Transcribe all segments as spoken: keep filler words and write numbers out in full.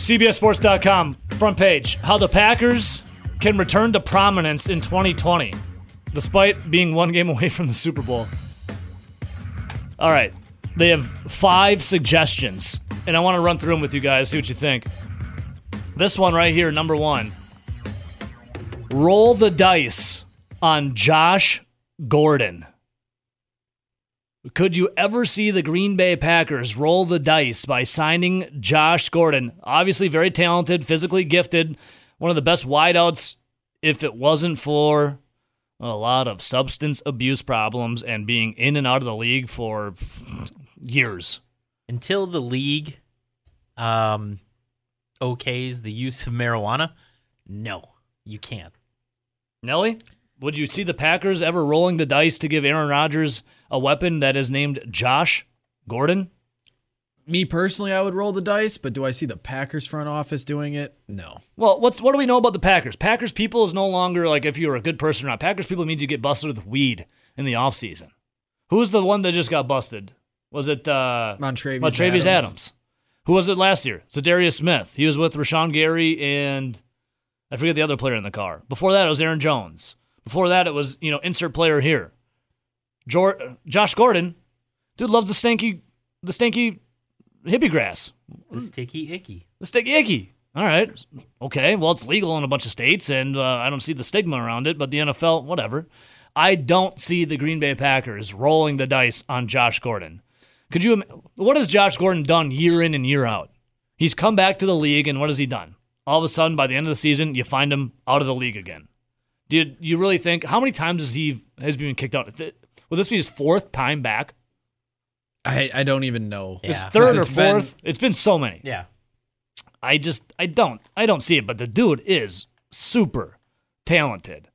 C B S Sports dot com, front page. How the Packers can return to prominence in twenty twenty, despite being one game away from the Super Bowl. All right. They have five suggestions, and I want to run through them with you guys, see what you think. This one right here, number one. Roll the dice on Josh Gordon. Could you ever see the Green Bay Packers roll the dice by signing Josh Gordon? Obviously very talented, physically gifted, one of the best wideouts if it wasn't for a lot of substance abuse problems and being in and out of the league for years. Until the league um, okays the use of marijuana, no, you can't. Nelly, would you see the Packers ever rolling the dice to give Aaron Rodgers a weapon that is named Josh Gordon? Me personally, I would roll the dice, but do I see the Packers front office doing it? No. Well, what's what do we know about the Packers? Packers people is no longer like if you're a good person or not. Packers people means you get busted with weed in the offseason. Who's the one that just got busted? Was it uh, Montravius, Montravius Adams. Adams? Who was it last year? Za'Darius Smith. He was with Rashan Gary and I forget the other player in the car. Before that, it was Aaron Jones. Before that, it was, you know, insert player here. George, Josh Gordon, dude loves the stanky, the stanky hippie grass. The sticky icky. The sticky icky. All right. Okay. Well, it's legal in a bunch of states, and uh, I don't see the stigma around it, but the N F L, whatever. I don't see the Green Bay Packers rolling the dice on Josh Gordon. Could you? What has Josh Gordon done year in and year out? He's come back to the league, and what has he done? All of a sudden, by the end of the season, you find him out of the league again. Dude, you really think, how many times has he has been kicked out? Will this be his fourth time back? I, I don't even know. Yeah. His third or fourth. Been, it's been so many. Yeah. I just, I don't, I don't see it, but the dude is super talented.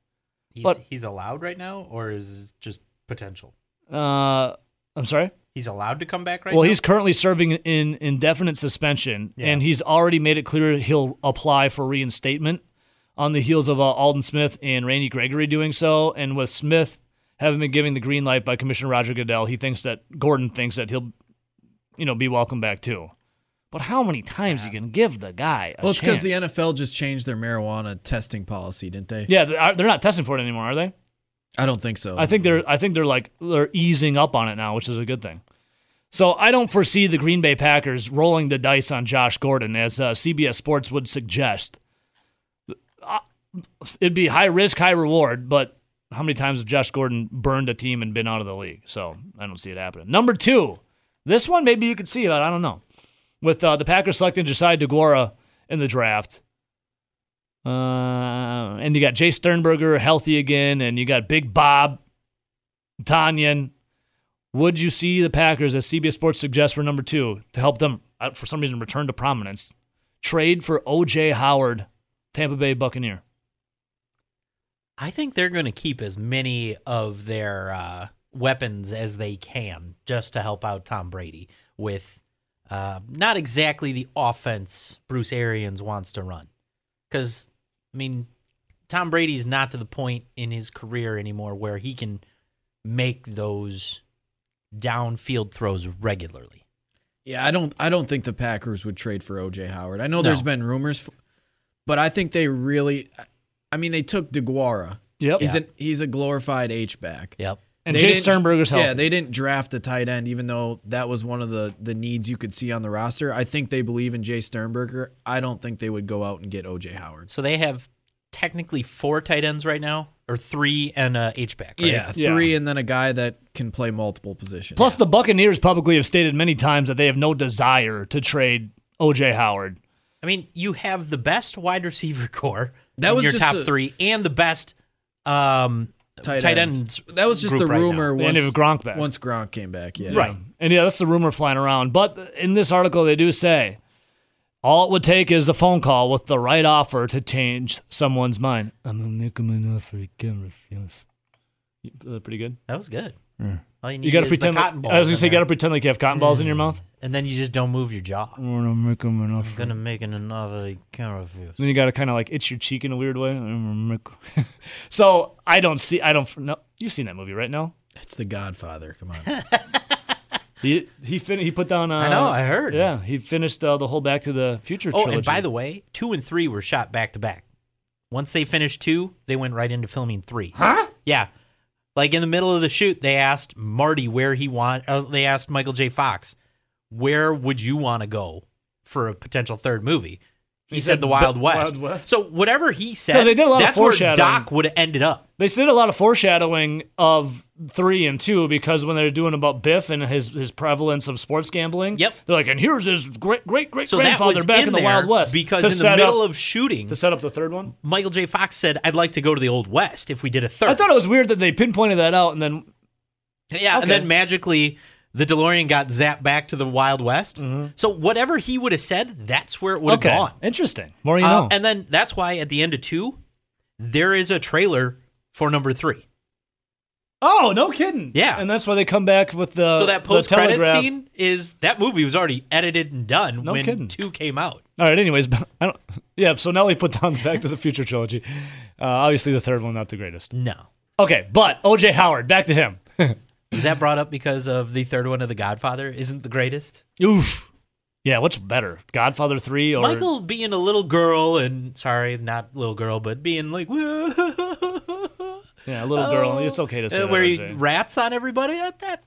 He's, but, he's allowed right now, or is just potential? Uh, I'm sorry? He's allowed to come back right well, now? Well, he's currently serving in indefinite suspension, yeah. and he's already made it clear he'll apply for reinstatement on the heels of uh, Aldon Smith and Randy Gregory doing so, and with Smith having been given the green light by Commissioner Roger Goodell, he thinks that Gordon thinks that he'll, you know, be welcome back too. But how many times yeah. you can give the guy a Well, it's because the N F L just changed their marijuana testing policy, didn't they? Yeah, they're not testing for it anymore, are they? I don't think so. I think they're I think they're like they're easing up on it now, which is a good thing. So I don't foresee the Green Bay Packers rolling the dice on Josh Gordon, as uh, C B S Sports would suggest. Uh, it'd be high risk, high reward, but how many times has Josh Gordon burned a team and been out of the league? So I don't see it happening. Number two, this one maybe you could see, but I don't know. With uh, the Packers selecting Josiah Deguara in the draft, uh, and you got Jace Sternberger healthy again, and you got Big Bob Tonyan. Would you see the Packers, as C B S Sports suggests for number two, to help them, uh, for some reason, return to prominence, trade for O J. Howard, Tampa Bay Buccaneer? I think they're going to keep as many of their uh, weapons as they can just to help out Tom Brady with uh, not exactly the offense Bruce Arians wants to run. Because, I mean, Tom Brady's not to the point in his career anymore where he can make those downfield throws regularly. Yeah, I don't I don't think the Packers would trade for O J. Howard. I know no. there's been rumors, for, but I think they really... I mean, they took Deguara. Yep. He's, yeah. an, he's a glorified H-back. Yep. And Jay Sternberger's healthy. Yeah, they didn't draft a tight end, even though that was one of the, the needs you could see on the roster. I think they believe in Jay Sternberger. I don't think they would go out and get O J. Howard. So they have technically four tight ends right now, or three and a H-back, right? Yeah, three yeah. and then a guy that can play multiple positions. Plus, yeah. the Buccaneers publicly have stated many times that they have no desire to trade O J. Howard. I mean, you have the best wide receiver core that was your top a, three, and the best um, tight, tight ends. ends. That was just the rumor right once, and Gronk back. once Gronk came back. Yeah, right. And yeah, that's the rumor flying around. But in this article, they do say all it would take is a phone call with the right offer to change someone's mind. I'm gonna make him an offer he can refuse. Uh, pretty good. That was good. Yeah. All you need you gotta is pretend the cotton balls. I was gonna say, you gotta pretend like you have cotton balls mm. in your mouth. And then you just don't move your jaw. I'm gonna make him an offer. I'm gonna make an offer he can't refuse. Then you gotta kind of like itch your cheek in a weird way. So I don't see. I don't. No, you've seen that movie, right? No. It's The Godfather. Come on. He he fin- he put down. Uh, I know. I heard. Yeah, he finished uh, the whole Back to the Future trilogy. Oh, and by the way, two and three were shot back to back. Once they finished two, they went right into filming three. Huh? Yeah. Like in the middle of the shoot, they asked Marty where he want. Uh, they asked Michael J. Fox, "Where would you want to go for a potential third movie?" He, he said, said the Wild West. Wild West. So whatever he said, they did a lot that's of foreshadowing. Where Doc would have ended up. They did a lot of foreshadowing of three and two because when they were doing about Biff and his, his prevalence of sports gambling, yep. they're like, and here's his great-great-great-grandfather so back in, in the Wild West. Because in the middle up, of shooting... To set up the third one? Michael J. Fox said, I'd like to go to the Old West if we did a third. I thought it was weird that they pinpointed that out and then... Yeah, okay. And then magically... The DeLorean got zapped back to the Wild West. Mm-hmm. So whatever he would have said, that's where it would have okay. gone. Interesting. More you uh, know. And then that's why at the end of two, there is a trailer for number three. Oh, no kidding. Yeah. And that's why they come back with the So that post-credit scene is that movie was already edited and done no when kidding. two came out. All right, anyways. But I don't, yeah, so Nelly put down the Back to the Future trilogy. Uh, obviously the third one, not the greatest. No. Okay, but O J. Howard, back to him. Was that brought up because of the third one of The Godfather? Isn't the greatest? Oof. Yeah, what's better? Godfather three or... Michael being a little girl and... Sorry, not little girl, but being like... yeah, a little oh, girl. It's okay to say uh, that. Where he rats on everybody? That, that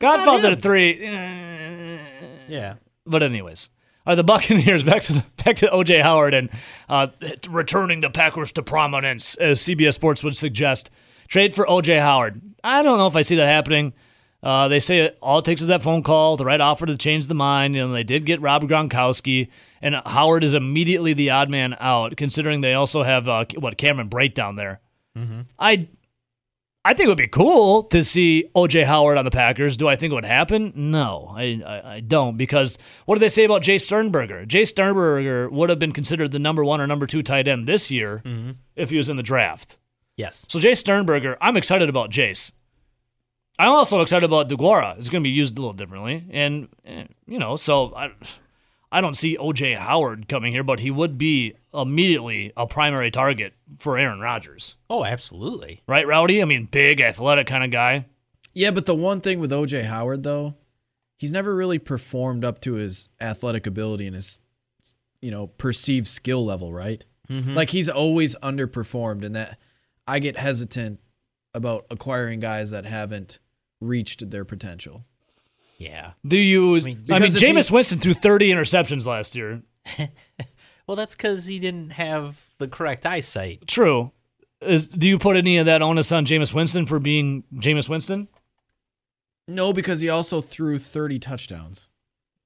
Godfather three. Yeah. But anyways. Are the Buccaneers back to the, back to O J. Howard and uh, returning the Packers to prominence, as C B S Sports would suggest. Trade for O J. Howard. I don't know if I see that happening. Uh, they say it, all it takes is that phone call, the right offer to change the mind. You know, they did get Rob Gronkowski, and Howard is immediately the odd man out, considering they also have uh, what Cameron Bright down there. Mm-hmm. I I think it would be cool to see O J. Howard on the Packers. Do I think it would happen? No, I, I, I don't, because what do they say about Jace Sternberger? Jace Sternberger would have been considered the number one or number two tight end this year mm-hmm. if he was in the draft. Yes. So Jace Sternberger, I'm excited about Jace. I'm also excited about Deguara. It's going to be used a little differently. And, and you know, so I, I don't see O J. Howard coming here, but he would be immediately a primary target for Aaron Rodgers. Oh, absolutely. Right, Rowdy? I mean, big, athletic kind of guy. Yeah, but the one thing with O J. Howard, though, he's never really performed up to his athletic ability and his, you know, perceived skill level, right? Mm-hmm. Like, he's always underperformed in that... I get hesitant about acquiring guys that haven't reached their potential. Yeah. Do you? I mean, I mean Jameis we, Winston threw thirty interceptions last year. Well, that's because he didn't have the correct eyesight. True. Is, do you put any of that onus on Jameis Winston for being Jameis Winston? No, because he also threw thirty touchdowns.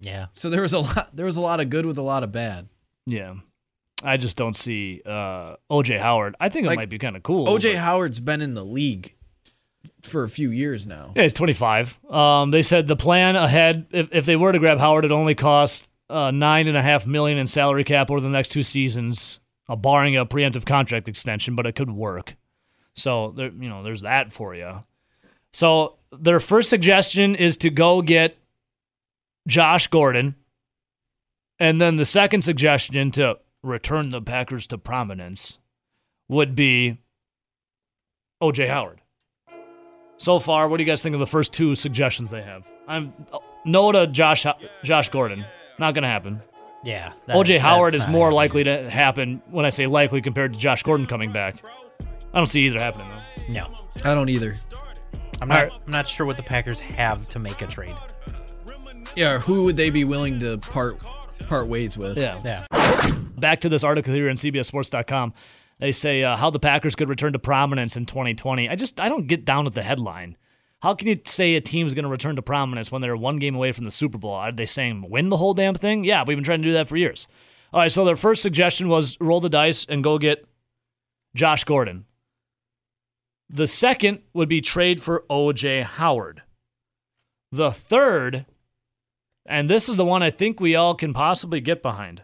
Yeah. So there was a lot. There was a lot of good with a lot of bad. Yeah. I just don't see uh, O J. Howard. I think it like, might be kind of cool. O J. Howard's been in the league for a few years now. Yeah, he's twenty-five. Um, they said the plan ahead, if, if they were to grab Howard, it only cost uh, nine point five million dollars in salary cap over the next two seasons, uh, barring a preemptive contract extension, but it could work. So there, you know, there's that for you. So their first suggestion is to go get Josh Gordon, and then the second suggestion to return the Packers to prominence would be O J. Howard. So far, what do you guys think of the first two suggestions they have? I'm no to Josh Josh Gordon. Not going to happen. Yeah. O J. Howard is more likely to happen when I say likely compared to Josh Gordon coming back. I don't see either happening, though. No. I don't either. I'm not, right. I'm not sure what the Packers have to make a trade. Yeah, who would they be willing to part part ways with? Yeah. Yeah. Back to this article here in C B S Sports dot com. They say uh, how the Packers could return to prominence in twenty twenty. I just I don't get down with the headline. How can you say a team's going to return to prominence when they're one game away from the Super Bowl? Are they saying win the whole damn thing? Yeah, we've been trying to do that for years. All right, so their first suggestion was roll the dice and go get Josh Gordon. The second would be trade for O J. Howard. The third, and this is the one I think we all can possibly get behind.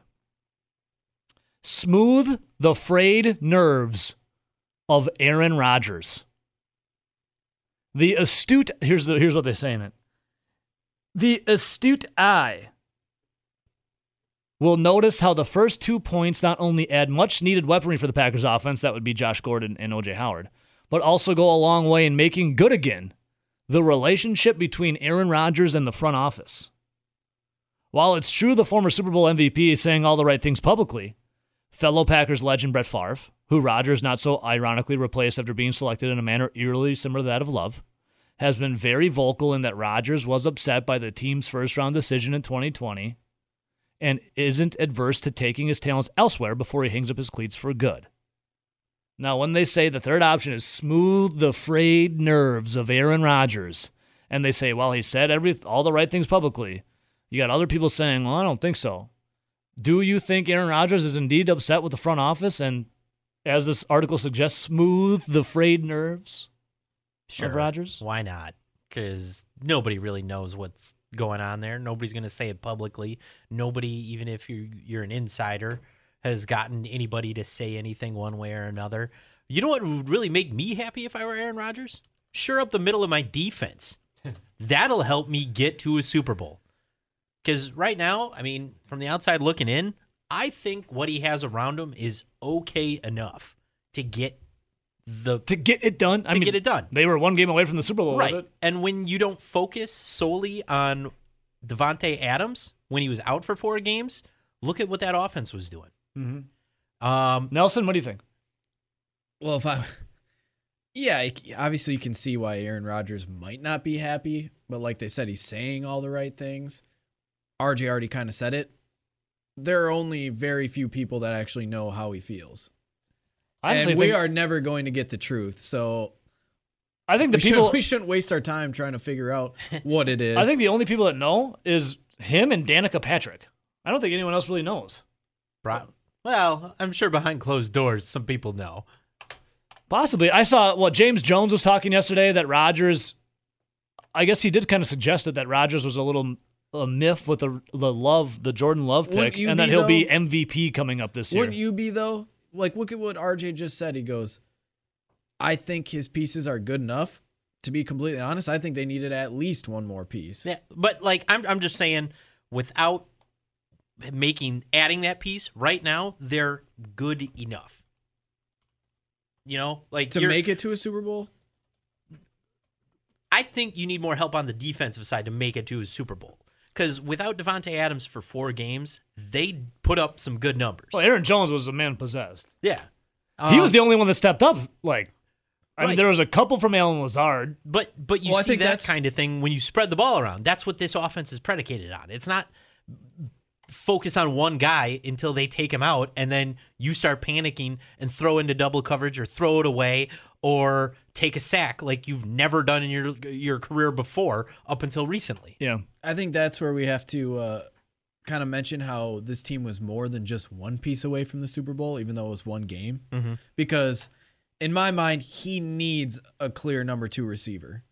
Smooth the frayed nerves of Aaron Rodgers. The astute, here's the, here's what they say in it. The astute eye will notice how the first two points not only add much needed weaponry for the Packers offense, that would be Josh Gordon and O J. Howard, but also go a long way in making good again the relationship between Aaron Rodgers and the front office. While it's true the former Super Bowl M V P is saying all the right things publicly, fellow Packers legend Brett Favre, who Rodgers not so ironically replaced after being selected in a manner eerily similar to that of Love, has been very vocal in that Rodgers was upset by the team's first-round decision in twenty twenty and isn't adverse to taking his talents elsewhere before he hangs up his cleats for good. Now, when they say the third option is smooth the frayed nerves of Aaron Rodgers, and they say, well, he said every all the right things publicly, you got other people saying, well, I don't think so. Do you think Aaron Rodgers is indeed upset with the front office and, as this article suggests, smooth the frayed nerves? Sure. Rodgers? Why not? Because nobody really knows what's going on there. Nobody's going to say it publicly. Nobody, even if you're, you're an insider, has gotten anybody to say anything one way or another. You know what would really make me happy if I were Aaron Rodgers? Sure up the middle of my defense. That'll help me get to a Super Bowl. Because right now, I mean, from the outside looking in, I think what he has around him is okay enough to get The, to get it done, to I mean, get it done. They were one game away from the Super Bowl, right? With it. And when you don't focus solely on Davante Adams when he was out for four games, look at what that offense was doing. Mm-hmm. Um, Nelson, what do you think? Well, if I, yeah, obviously you can see why Aaron Rodgers might not be happy, but like they said, he's saying all the right things. R J already kind of said it. There are only very few people that actually know how he feels. Honestly, and we think, are never going to get the truth, so I think the we people shouldn't, we shouldn't waste our time trying to figure out what it is. I think the only people that know is him and Danica Patrick. I don't think anyone else really knows. Well, I'm sure behind closed doors, some people know. Possibly. I saw what well, James Jones was talking yesterday that Rodgers. I guess he did kind of suggest it that Rodgers was a little a myth with the the love the Jordan Love pick, and that he'll though? be M V P coming up this year. Wouldn't you be though? Like, look at what R J just said. He goes, I think his pieces are good enough. To be completely honest, I think they needed at least one more piece. Yeah, but, like, I'm I'm just saying, without making adding that piece, right now, they're good enough. You know? like To make it to a Super Bowl? I think you need more help on the defensive side to make it to a Super Bowl. Because without Davante Adams for four games, they put up some good numbers. Well, Aaron Jones was a man possessed. Yeah. Um, he was the only one that stepped up. Like, I right. mean, there was a couple from Alan Lazard. But but you well, see that kind of thing when you spread the ball around. That's what this offense is predicated on. It's not focus on one guy until they take him out, and then you start panicking and throw into double coverage or throw it away or take a sack like you've never done in your your career before up until recently. Yeah. I think that's where we have to uh, kind of mention how this team was more than just one piece away from the Super Bowl, even though it was one game. Mm-hmm. Because in my mind, he needs a clear number two receiver.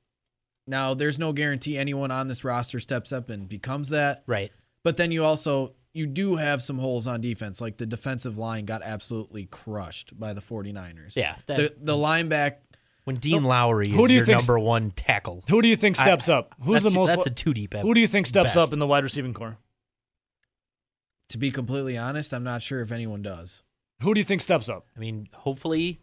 Now, there's no guarantee anyone on this roster steps up and becomes that. Right. But then you also, you do have some holes on defense. Like the defensive line got absolutely crushed by the 49ers. Yeah. That, the the linebacker. When Dean so, Lowry is you your number one tackle. Who do you think steps I, up? Who's the most? That's a two-deep. Who do you think steps best. up in the wide receiving corps? To be completely honest, I'm not sure if anyone does. Who do you think steps up? I mean, hopefully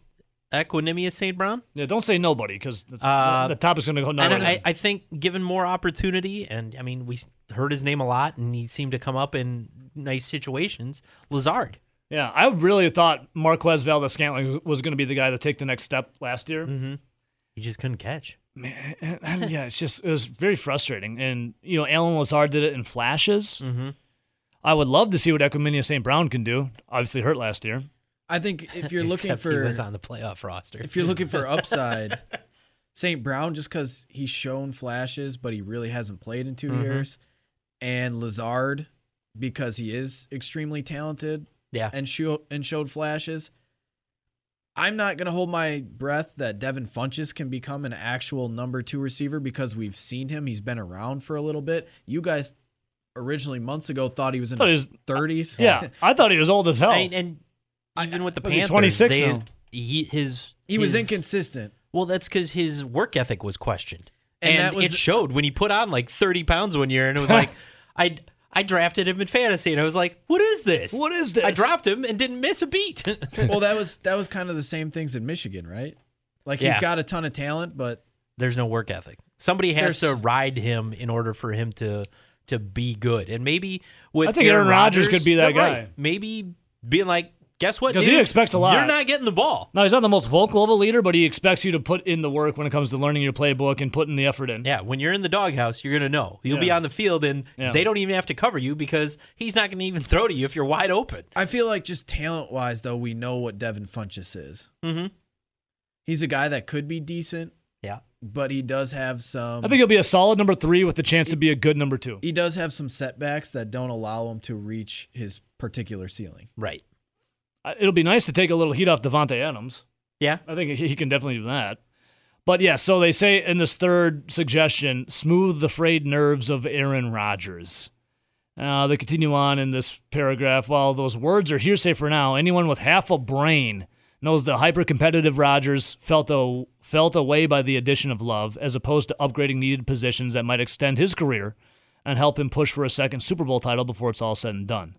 Equanimeous Saint Brown. Yeah, don't say nobody because uh, the top is going to go nowhere. And I, I think given more opportunity, and I mean, we heard his name a lot, and he seemed to come up in nice situations. Lazard. Yeah, I really thought Marquez Valdes-Scantling was going to be the guy to take the next step last year. Mm-hmm. He just couldn't catch. Man, I mean, yeah, it's just it was very frustrating. And you know, Alan Lazard did it in flashes. Mm-hmm. I would love to see what Equanimeous Saint Brown can do. Obviously, hurt last year. I think if you're looking for he was on the playoff roster. If you're looking for upside, Saint Brown, just because he's shown flashes, but he really hasn't played in two mm-hmm. years, and Lazard because he is extremely talented. Yeah, and show, and showed flashes. I'm not going to hold my breath that Devin Funchess can become an actual number two receiver because we've seen him. He's been around for a little bit. You guys originally months ago thought he was in thought his was, thirties. Yeah, I thought he was old as hell. And, and even with the Panthers, twenty-six they, now. He, his, he was his, inconsistent. Well, that's because his work ethic was questioned. And, and that was, it showed when he put on like thirty pounds one year and it was like, I... I drafted him in fantasy, and I was like, what is this? What is this? I dropped him and didn't miss a beat. Well, that was that was kind of the same things in Michigan, right? Like, yeah. He's got a ton of talent, but... There's no work ethic. Somebody has There's, to ride him in order for him to to be good. And maybe with I think Aaron, Aaron Rodgers could be that guy. Right. Maybe being like, guess what, dude? Because he expects a lot. You're not getting the ball. No, he's not the most vocal of a leader, but he expects you to put in the work when it comes to learning your playbook and putting the effort in. Yeah, when you're in the doghouse, you're going to know. You'll yeah. be on the field, and yeah. they don't even have to cover you because he's not going to even throw to you if you're wide open. I feel like just talent-wise, though, we know what Devin Funchess is. Mm-hmm. He's a guy that could be decent. Yeah. But he does have some... I think he'll be a solid number three with the chance he, to be a good number two. He does have some setbacks that don't allow him to reach his particular ceiling. Right. It'll be nice to take a little heat off Davante Adams. Yeah. I think he can definitely do that. But, yeah, so they say in this third suggestion, smooth the frayed nerves of Aaron Rodgers. Uh, they continue on in this paragraph. While those words are hearsay for now, anyone with half a brain knows the hyper-competitive Rodgers felt, a, felt away by the addition of Love as opposed to upgrading needed positions that might extend his career and help him push for a second Super Bowl title before it's all said and done.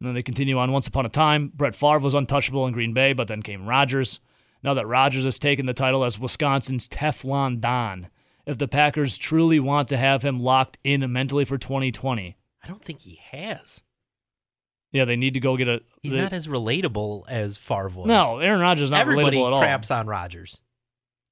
And then they continue on. Once upon a time, Brett Favre was untouchable in Green Bay, but then came Rodgers. Now that Rodgers has taken the title as Wisconsin's Teflon Don, if the Packers truly want to have him locked in mentally for twenty twenty. I don't think he has. Yeah, they need to go get a... He's they, not as relatable as Favre was. No, Aaron Rodgers is not Everybody relatable at all. Everybody craps on Rodgers.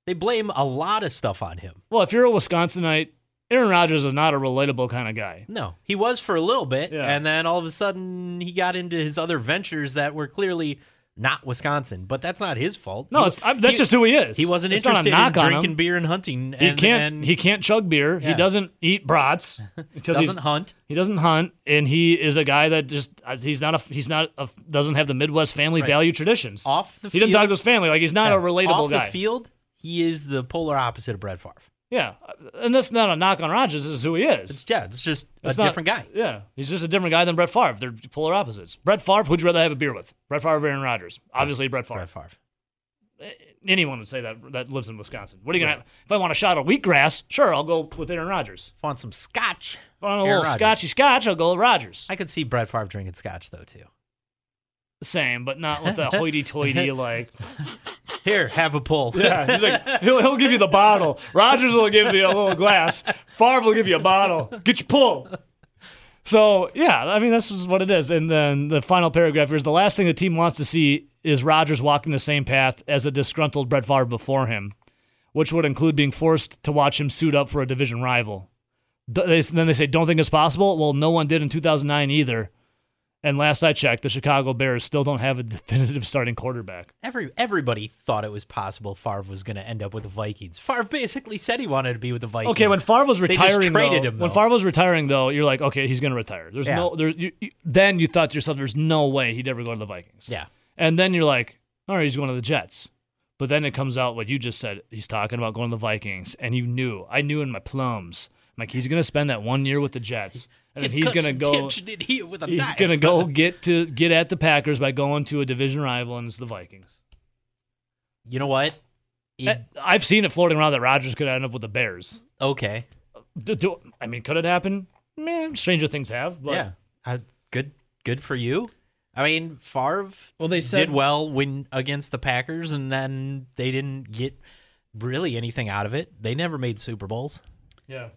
They blame a lot of stuff on him. Well, if you're a Wisconsinite... Aaron Rodgers is not a relatable kind of guy. No, he was for a little bit, yeah. and then all of a sudden he got into his other ventures that were clearly not Wisconsin, but that's not his fault. No, he, it's, I, that's he, just who he is. He wasn't it's interested in drinking beer and hunting. And, he, can't, and, he can't chug beer. Yeah. He doesn't eat brats. Because doesn't hunt. He doesn't hunt, and he is a guy that just he's not a he's not a, doesn't have the Midwest family right. value traditions. Off the he field, he doesn't talk to his family like he's not yeah. a relatable Off guy. Off the field, he is the polar opposite of Brett Favre. Yeah, and that's not a knock on Rodgers. This is who he is. It's, yeah, it's just it's a not, different guy. Yeah, he's just a different guy than Brett Favre. They're polar opposites. Brett Favre, who'd you rather have a beer with? Brett Favre or Aaron Rodgers? Obviously Brett Favre. Brett Favre. Anyone would say that that lives in Wisconsin. What are you going to have? If I want a shot of wheatgrass, sure, I'll go with Aaron Rodgers. If I want some scotch. If I want a Aaron little Rodgers. Scotchy scotch, I'll go with Rodgers. I could see Brett Favre drinking scotch, though, too. Same, but not with that hoity-toity, like... Here, have a pull. Yeah, he's like, he'll, he'll give you the bottle. Rodgers will give you a little glass. Favre will give you a bottle. Get your pull. So, yeah, I mean, this is what it is. And then the final paragraph here is the last thing the team wants to see is Rodgers walking the same path as a disgruntled Brett Favre before him, which would include being forced to watch him suit up for a division rival. They, then they say, don't think it's possible? Well, no one did in two thousand nine either. And last I checked, the Chicago Bears still don't have a definitive starting quarterback. Every Everybody thought it was possible Favre was going to end up with the Vikings. Favre basically said he wanted to be with the Vikings. Okay, when Favre was retiring, they just traded though, him, though. When Favre was retiring, though, you're like, okay, he's going to retire. There's yeah. no, there, you, you, then you thought to yourself, there's no way he'd ever go to the Vikings. Yeah. And then you're like, all right, he's going to the Jets. But then it comes out what you just said. He's talking about going to the Vikings, and you knew. I knew in my plums. I'm like, he's going to spend that one year with the Jets. And then he's gonna go. Here with a he's knife. gonna go get to get at the Packers by going to a division rival, and it's the Vikings. You know what? He, I've seen it floating around that Rodgers could end up with the Bears. Okay. Do, do, I mean, could it happen? Man, stranger things have. But. Yeah. Uh, good. Good for you. I mean, Favre. Well, they said, did well when against the Packers, and then they didn't get really anything out of it. They never made Super Bowls. Yeah.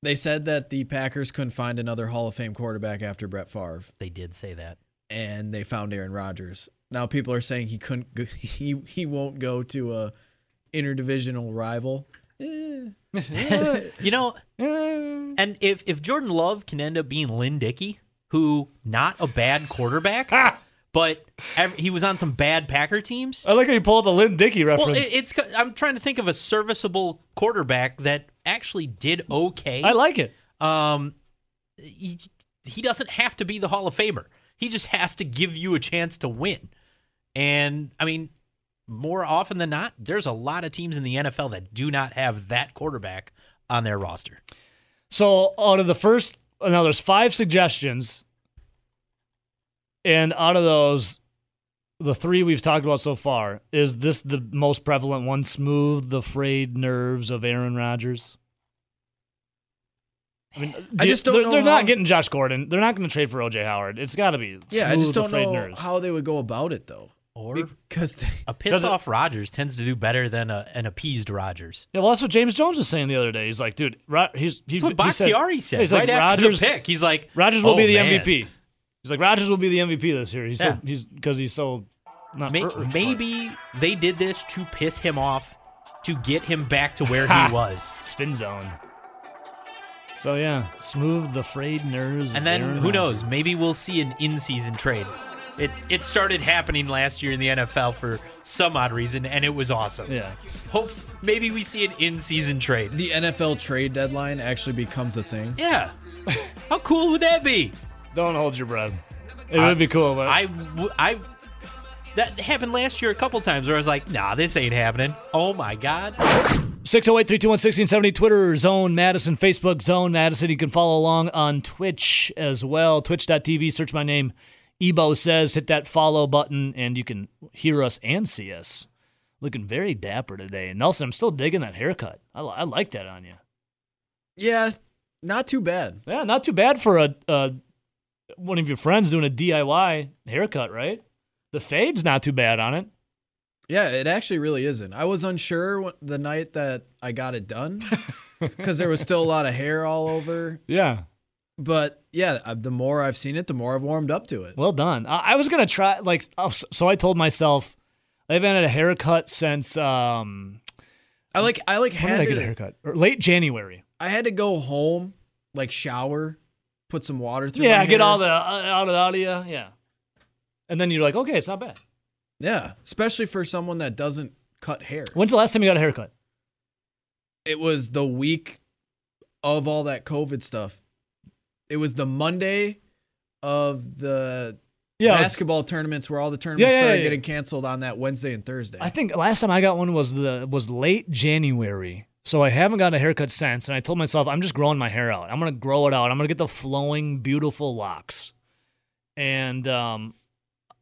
They said that the Packers couldn't find another Hall of Fame quarterback after Brett Favre. They did say that. And they found Aaron Rodgers. Now people are saying he couldn't go, he he won't go to a interdivisional rival. Eh. You know, and if if Jordan Love can end up being Lynn Dickey, who not a bad quarterback, but every, he was on some bad Packer teams. I like how you pulled the Lynn Dickey reference. Well, it, it's I'm trying to think of a serviceable quarterback that actually did okay. I like it. Um, he, he doesn't have to be the Hall of Famer. He just has to give you a chance to win. And, I mean, more often than not, there's a lot of teams in the N F L that do not have that quarterback on their roster. So out of the first, now there's five suggestions, and out of those, the three we've talked about so far, is this the most prevalent one? Smooth the frayed nerves of Aaron Rodgers. I mean, I just don't they're, know. They're not getting Josh Gordon. They're not going to trade for O J Howard. It's got to be. Yeah, I just don't know nerves. how they would go about it, though. Or because they, a pissed-off Rodgers tends to do better than a, an appeased Rodgers. Yeah, well, that's what James Jones was saying the other day. He's like, dude, Rod, he's, he, that's what Bakhtiari said, said right like, after Rodgers, the pick. He's like, Rodgers will oh, be the man. M V P. He's like, Rodgers will be the M V P this year. He's yeah. so, he's because he's so not May, Maybe they did this to piss him off, to get him back to where he was. Spin zone. So, yeah, smooth the frayed nerves. And then, who knows, maybe we'll see an in-season trade. It it started happening last year in the N F L for some odd reason, and it was awesome. Yeah. Hope maybe we see an in-season trade. The N F L trade deadline actually becomes a thing. Yeah. How cool would that be? Don't hold your breath. It uh, would be cool, but I, I that happened last year a couple times where I was like, nah, this ain't happening. Oh my God. six oh eight, three two one, one six seven oh, Twitter Zone Madison, Facebook Zone Madison. You can follow along on Twitch as well. Twitch dot t v, search my name. Ebo says, hit that follow button, and you can hear us and see us. Looking very dapper today. And Nelson, I'm still digging that haircut. I, I like that on you. Yeah, not too bad. Yeah, not too bad for a uh, one of your friends doing a D I Y haircut, right? The fade's not too bad on it. Yeah, it actually really isn't. I was unsure what, the night that I got it done because there was still a lot of hair all over. Yeah. But, yeah, the more I've seen it, the more I've warmed up to it. Well done. I, I was going to try, like, oh, so I told myself, I haven't had a haircut since, um... I, like, I, like, had... When did I get a haircut? Or late January. I had to go home, like, shower, put some water through Yeah, my get hair. all the, uh, out of the audio, yeah. And then you're like, okay, it's not bad. Yeah, especially for someone that doesn't cut hair. When's the last time you got a haircut? It was the week of all that COVID stuff. It was the Monday of the yeah, basketball was, tournaments where all the tournaments yeah, started yeah, yeah. getting canceled on that Wednesday and Thursday. I think last time I got one was the was late January, so I haven't gotten a haircut since. And I told myself, I'm just growing my hair out. I'm going to grow it out. I'm going to get the flowing, beautiful locks. And um,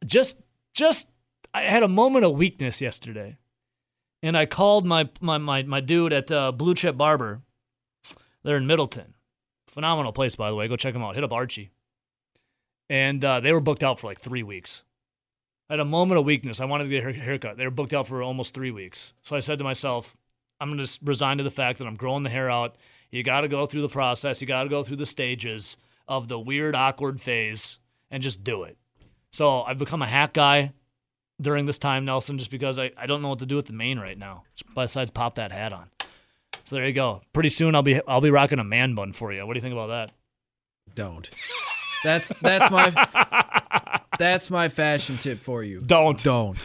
just just I had a moment of weakness yesterday. And I called my, my, my, my dude at uh, Blue Chip Barber. They're in Middleton. Phenomenal place, by the way. Go check them out. Hit up Archie. And uh, they were booked out for like three weeks. I had a moment of weakness. I wanted to get a haircut. They were booked out for almost three weeks. So I said to myself, I'm going to resign to the fact that I'm growing the hair out. You got to go through the process. You got to go through the stages of the weird, awkward phase and just do it. So I've become a hat guy during this time, Nelson, just because I, I don't know what to do with the mane right now, besides pop that hat on. So there you go. Pretty soon I'll be I'll be rocking a man bun for you. What do you think about that? Don't. That's that's my that's my fashion tip for you. Don't. Don't.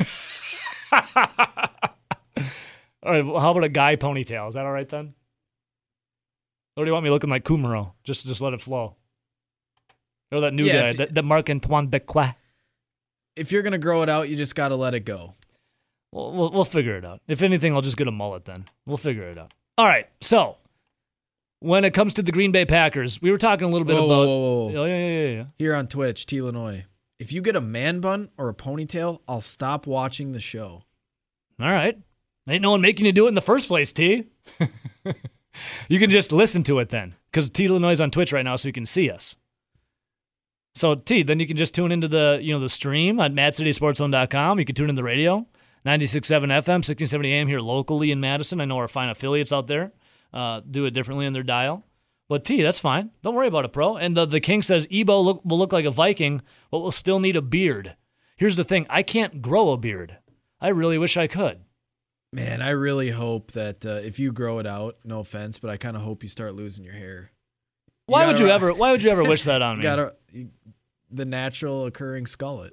All right. Well, how about a guy ponytail? Is that all right then? Or do you want me looking like Kumaro? Just just let it flow. Or that new yeah, guy, you, that, that Marc Antoine Becquet. If you're gonna grow it out, you just gotta let it go. We'll, we'll we'll figure it out. If anything, I'll just get a mullet then. We'll figure it out. All right, so when it comes to the Green Bay Packers, we were talking a little bit whoa, about whoa, whoa. Oh, yeah, yeah, yeah, yeah. Here on Twitch, T-Illinois, if you get a man bun or a ponytail, I'll stop watching the show. All right. Ain't no one making you do it in the first place, T. You can just listen to it then, because T-Illinois is on Twitch right now so you can see us. So, T, then you can just tune into the you know the stream at mad city sports zone dot com. You can tune in the radio. ninety-six point seven F M, sixteen seventy A M here locally in Madison. I know our fine affiliates out there uh, do it differently in their dial. But, T, that's fine. Don't worry about it, bro. And the, the king says, Ebo look, will look like a Viking, but will still need a beard. Here's the thing. I can't grow a beard. I really wish I could. Man, I really hope that uh, if you grow it out, no offense, but I kind of hope you start losing your hair. You why would you r- ever Why would you ever wish that on me? Gotta, the natural occurring skullet.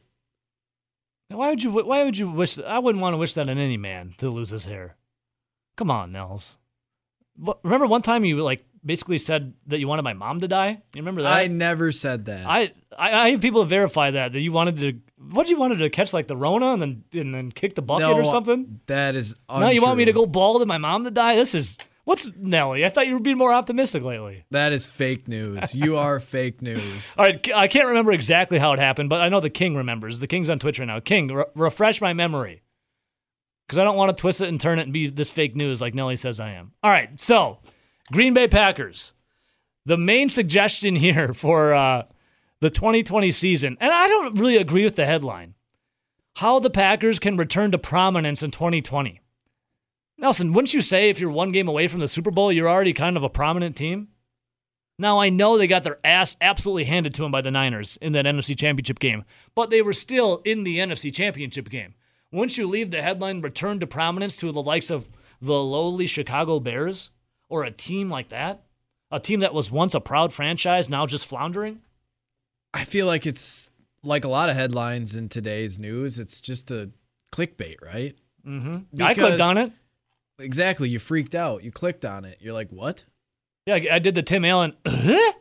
Why would you? Why would you wish? I wouldn't want to wish that on any man to lose his hair. Come on, Nels. Remember one time you like basically said that you wanted my mom to die. You remember that? I never said that. I I, I have people verify that that you wanted to. What you wanted to catch like the Rona and then and then kick the bucket no, or something. That is untrue. Now you want me to go bald and my mom to die. This is what's Nelly. I thought you were being more optimistic lately. That is fake news. You are fake news. All right, I can't remember exactly how it happened, but I know the king remembers. The king's on Twitch right now. King, re- refresh my memory, because I don't want to twist it and turn it and be this fake news like Nelly says I am. All right, so Green Bay Packers. The main suggestion here for uh, the twenty twenty season, and I don't really agree with the headline. how the Packers can return to prominence in twenty twenty. Nelson, wouldn't you say if you're one game away from the Super Bowl, you're already kind of a prominent team? Now, I know they got their ass absolutely handed to them by the Niners in that N F C Championship game, but they were still in the N F C Championship game. Wouldn't you leave the headline return to prominence to the likes of the lowly Chicago Bears or a team like that? A team that was once a proud franchise, now just floundering? I feel like it's like a lot of headlines in today's news. It's just a clickbait, right? Mm-hmm. I clicked on it. Exactly. You freaked out. You clicked on it. You're like, what? Yeah, I did the Tim Allen. Uh-huh.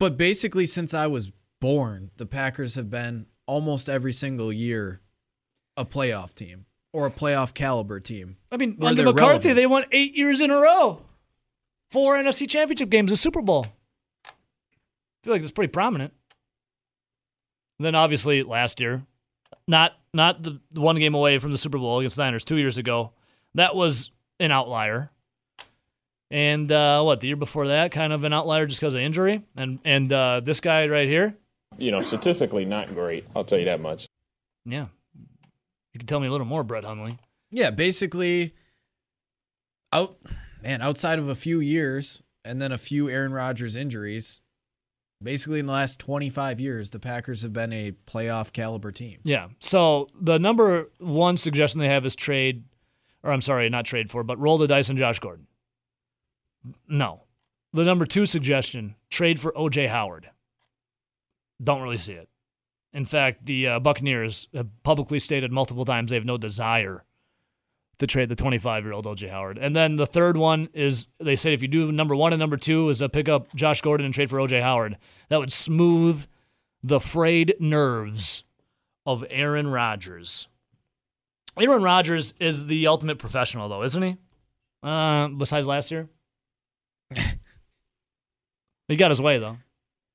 But basically, since I was born, the Packers have been almost every single year a playoff team or a playoff caliber team. I mean, under McCarthy, relevant. They won eight years in a row. Four N F C Championship games, a Super Bowl. I feel like that's pretty prominent. And then, obviously, last year, not not the one game away from the Super Bowl against the Niners two years ago. That was an outlier. And uh, what, the year before that, kind of an outlier just because of injury. And and uh, this guy right here. You know, statistically not great. I'll tell you that much. Yeah. You can tell me a little more, Brett Hundley. Yeah, basically, out, man, outside of a few years and then a few Aaron Rodgers injuries, basically in the last twenty-five years, the Packers have been a playoff caliber team. Yeah. So the number one suggestion they have is trade, or I'm sorry, not trade for, but roll the dice on Josh Gordon. No. The number two suggestion, trade for O J. Howard. Don't really see it. In fact, the uh, Buccaneers have publicly stated multiple times they have no desire to trade the twenty-five-year-old O J. Howard. And then the third one is they said if you do number one and number two is a pick up Josh Gordon and trade for O J. Howard. That would smooth the frayed nerves of Aaron Rodgers. Aaron Rodgers is the ultimate professional, though, isn't he? Uh, besides last year. He got his way, though.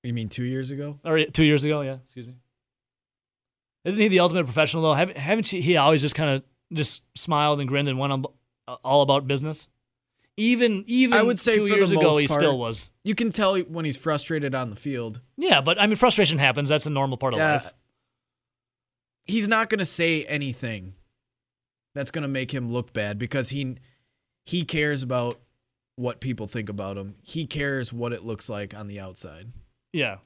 You mean two years ago? Or two years ago, yeah. Excuse me. Isn't he the ultimate professional, though? Haven't, haven't he always just kind of just smiled and grinned and went on, uh, all about business? Even even I would say two for years the most ago, part, he still was. You can tell when he's frustrated on the field. Yeah, but, I mean, frustration happens. That's a normal part of yeah. life. He's not going to say anything that's going to make him look bad because he he cares about what people think about him. He cares what it looks like on the outside. Yeah.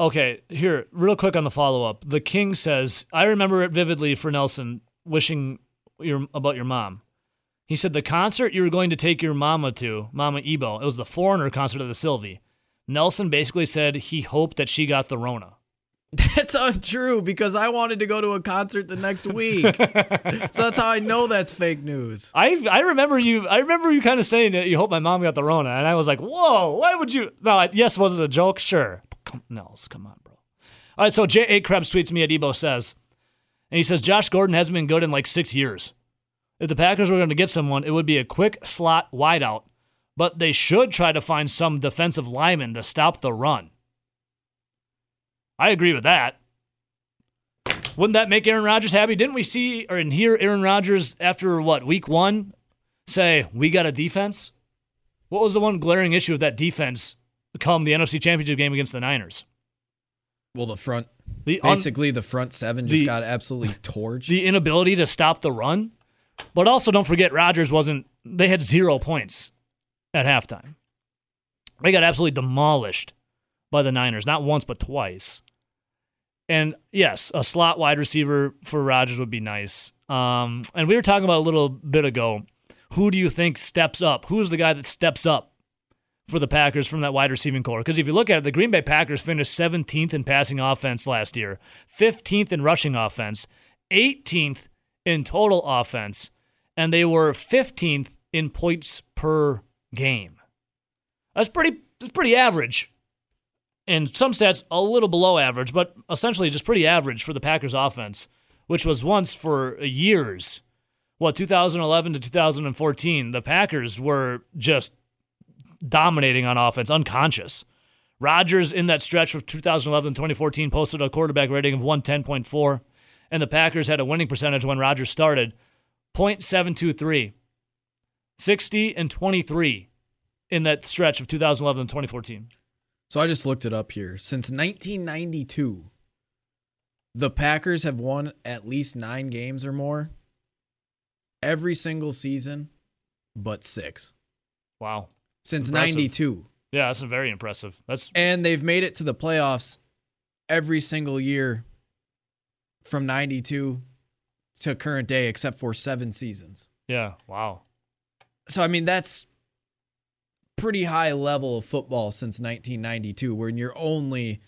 Okay, here, real quick on the follow-up. The King says, I remember it vividly for Nelson, wishing your, about your mom. He said, the concert you were going to take your mama to, Mama Ebo, it was the Foreigner concert at the Sylvie. Nelson basically said he hoped that she got the Rona. That's untrue because I wanted to go to a concert the next week. So that's how I know that's fake news. I I remember you I remember you kind of saying that you hope my mom got the Rona, and I was like, whoa, why would you? No, yes, was it a joke? Sure. Nels, come on, bro. All right, so J A. Krebs tweets me at Ebo says, and he says, Josh Gordon hasn't been good in like six years. If the Packers were going to get someone, it would be a quick slot wideout, but they should try to find some defensive lineman to stop the run. I agree with that. Wouldn't that make Aaron Rodgers happy? Didn't we see or hear Aaron Rodgers after, what, week one say, we got a defense? What was the one glaring issue with that defense come the N F C Championship game against the Niners? Well, the front, the un- basically the front seven just the, got absolutely torched. The inability to stop the run. But also don't forget Rodgers wasn't, they had zero points at halftime. They got absolutely demolished by the Niners, not once but twice. And yes, a slot wide receiver for Rodgers would be nice. Um, and we were talking about a little bit ago, who do you think steps up? Who's the guy that steps up for the Packers from that wide receiving core? Because if you look at it, the Green Bay Packers finished seventeenth in passing offense last year, fifteenth in rushing offense, eighteenth in total offense, and they were fifteenth in points per game. That's pretty, that's pretty average. And some stats a little below average, but essentially just pretty average for the Packers offense, which was once for years, what, two thousand eleven to two thousand fourteen, the Packers were just dominating on offense, unconscious. Rodgers in that stretch of two thousand eleven to twenty fourteen posted a quarterback rating of one ten point four, and the Packers had a winning percentage when Rodgers started, point seven two three, sixty and twenty-three in that stretch of two thousand eleven to twenty fourteen. So I just looked it up here. Since nineteen ninety-two, the Packers have won at least nine games or more every single season but six. Wow. Since ninety-two. Yeah, that's very impressive. That's And they've made it to the playoffs every single year from ninety-two to current day except for seven seasons. Yeah, wow. So, I mean, that's pretty high level of football since nineteen ninety-two where you're only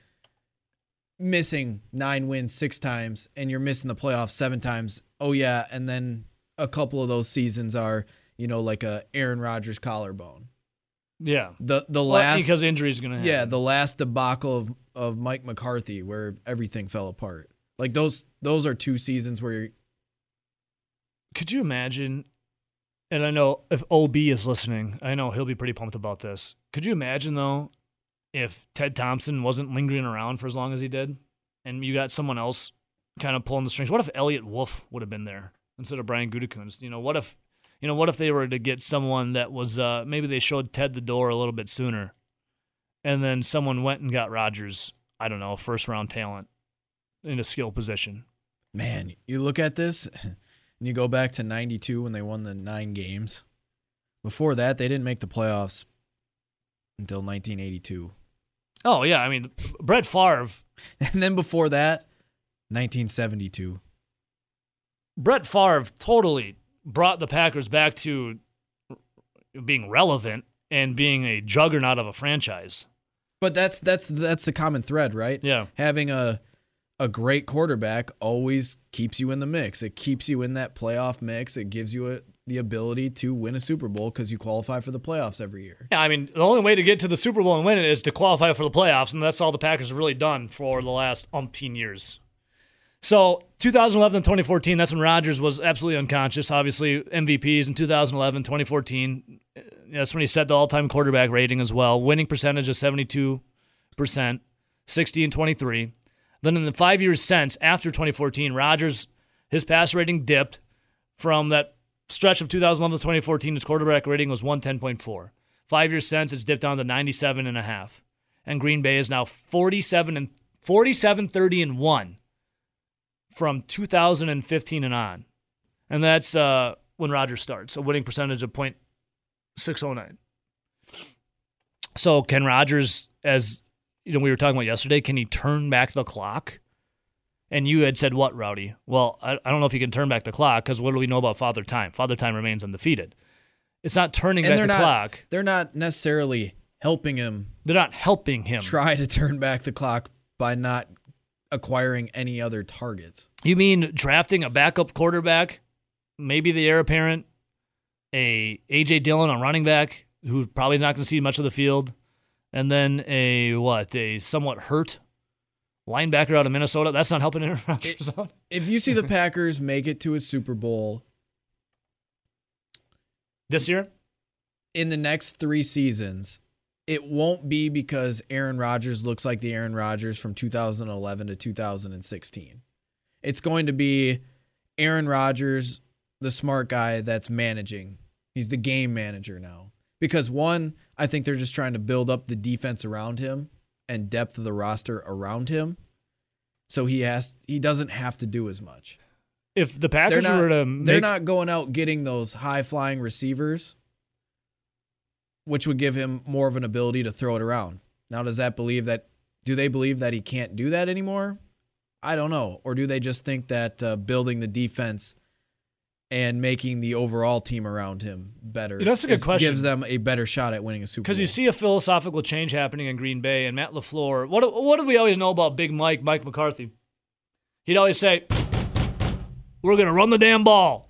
missing nine wins six times and you're missing the playoffs seven times. Oh, yeah, and then a couple of those seasons are, you know, like a Aaron Rodgers collarbone. Yeah. The the well, last because injury is going to happen. Yeah, the last debacle of, of Mike McCarthy where everything fell apart. Like those those are two seasons where you're... Could you imagine, and I know if O B is listening, I know he'll be pretty pumped about this. Could you imagine though if Ted Thompson wasn't lingering around for as long as he did and you got someone else kind of pulling the strings? What if Elliot Wolf would have been there instead of Brian Gutekunst? You know, what if You know, what if they were to get someone that was uh, maybe they showed Ted the door a little bit sooner, and then someone went and got Rodgers, I don't know, first-round talent in a skill position? Man, you look at this, and you go back to ninety-two when they won the nine games. Before that, they didn't make the playoffs until nineteen eighty-two. Oh, yeah, I mean, Brett Favre. And then before that, nineteen seventy-two. Brett Favre totally brought the Packers back to being relevant and being a juggernaut of a franchise. But that's that's that's the common thread, right? Yeah. Having a a great quarterback always keeps you in the mix. It keeps you in that playoff mix. It gives you a, the ability to win a Super Bowl because you qualify for the playoffs every year. Yeah, I mean, the only way to get to the Super Bowl and win it is to qualify for the playoffs, and that's all the Packers have really done for the last umpteen years. So two thousand eleven and twenty fourteen, that's when Rodgers was absolutely unconscious. Obviously, M V Ps in two thousand eleven, twenty fourteen, that's when he set the all-time quarterback rating as well. Winning percentage of seventy-two percent, sixty and twenty-three. Then in the five years since, after twenty fourteen, Rodgers, his passer rating dipped from that stretch of two thousand eleven to twenty fourteen. His quarterback rating was one ten point four. Five years since, it's dipped down to ninety-seven point five. And Green Bay is now forty-seven, thirty, and one. From two thousand fifteen and on. And that's uh, when Rodgers starts, a winning percentage of point six oh nine. So can Rodgers, as you know, we were talking about yesterday, can he turn back the clock? And you had said what, Rowdy? Well, I, I don't know if he can turn back the clock because what do we know about Father Time? Father Time remains undefeated. It's not turning and back the not, clock. They're not necessarily helping him. They're not helping him. Try to turn back the clock by not acquiring any other targets. You mean drafting a backup quarterback, maybe the heir apparent, a A J Dillon, a running back who probably is not going to see much of the field, and then a what a somewhat hurt linebacker out of Minnesota. That's not helping Aaron Rodgers out. If you see the Packers make it to a Super Bowl this year, in the next three seasons, it won't be because Aaron Rodgers looks like the Aaron Rodgers from two thousand eleven to two thousand sixteen. It's going to be Aaron Rodgers, the smart guy that's managing. He's the game manager now. Because, one, I think they're just trying to build up the defense around him and depth of the roster around him. So he has he doesn't have to do as much. If the Packers were to make... They're not going out getting those high-flying receivers, which would give him more of an ability to throw it around. Now, does that believe that, do they believe that he can't do that anymore? I don't know. Or do they just think that uh, building the defense and making the overall team around him better, you know, that's a good is, question. Gives them a better shot at winning a Super Bowl? Because you see a philosophical change happening in Green Bay, and Matt LaFleur, what, what do we always know about Big Mike, Mike McCarthy? He'd always say, we're going to run the damn ball.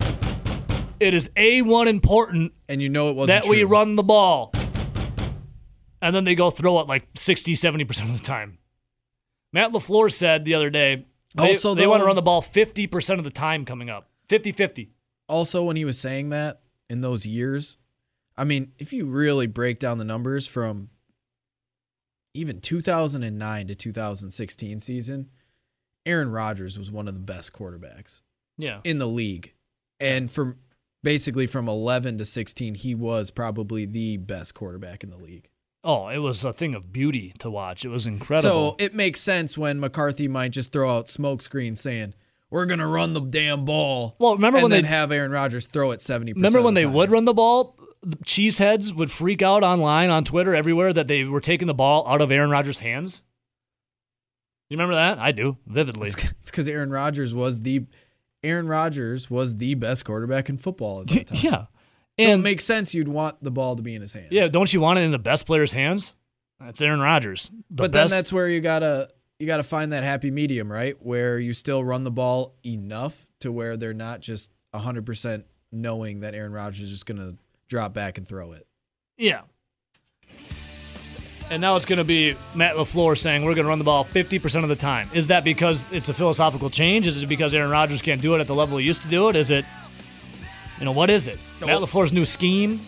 It is A one important, and you know it wasn't that true. We run the ball. And then they go throw it like sixty, seventy percent of the time. Matt LaFleur said the other day, they, also, they want to run the ball fifty percent of the time coming up. fifty-fifty. Also, when he was saying that in those years, I mean, if you really break down the numbers from even two thousand nine to two thousand sixteen season, Aaron Rodgers was one of the best quarterbacks yeah. in the league. And from... Basically, from eleven to sixteen, he was probably the best quarterback in the league. Oh, it was a thing of beauty to watch. It was incredible. So it makes sense when McCarthy might just throw out smoke screens saying, we're going to run the damn ball. Well, remember and when then they have Aaron Rodgers throw it seventy percent. Remember when they would run the ball? The cheeseheads would freak out online, on Twitter, everywhere, that they were taking the ball out of Aaron Rodgers' hands. You remember that? I do, vividly. It's because Aaron Rodgers was the Aaron Rodgers was the best quarterback in football at that time. Yeah. So and it makes sense you'd want the ball to be in his hands. Yeah, don't you want it in the best player's hands? That's Aaron Rodgers. The but best. Then that's where you gotta you gotta find that happy medium, right? Where you still run the ball enough to where they're not just one hundred percent knowing that Aaron Rodgers is just gonna drop back and throw it. Yeah. And now it's going to be Matt LaFleur saying we're going to run the ball fifty percent of the time. Is that because it's a philosophical change? Is it because Aaron Rodgers can't do it at the level he used to do it? Is it, you know, what is it? Matt well, LaFleur's new scheme?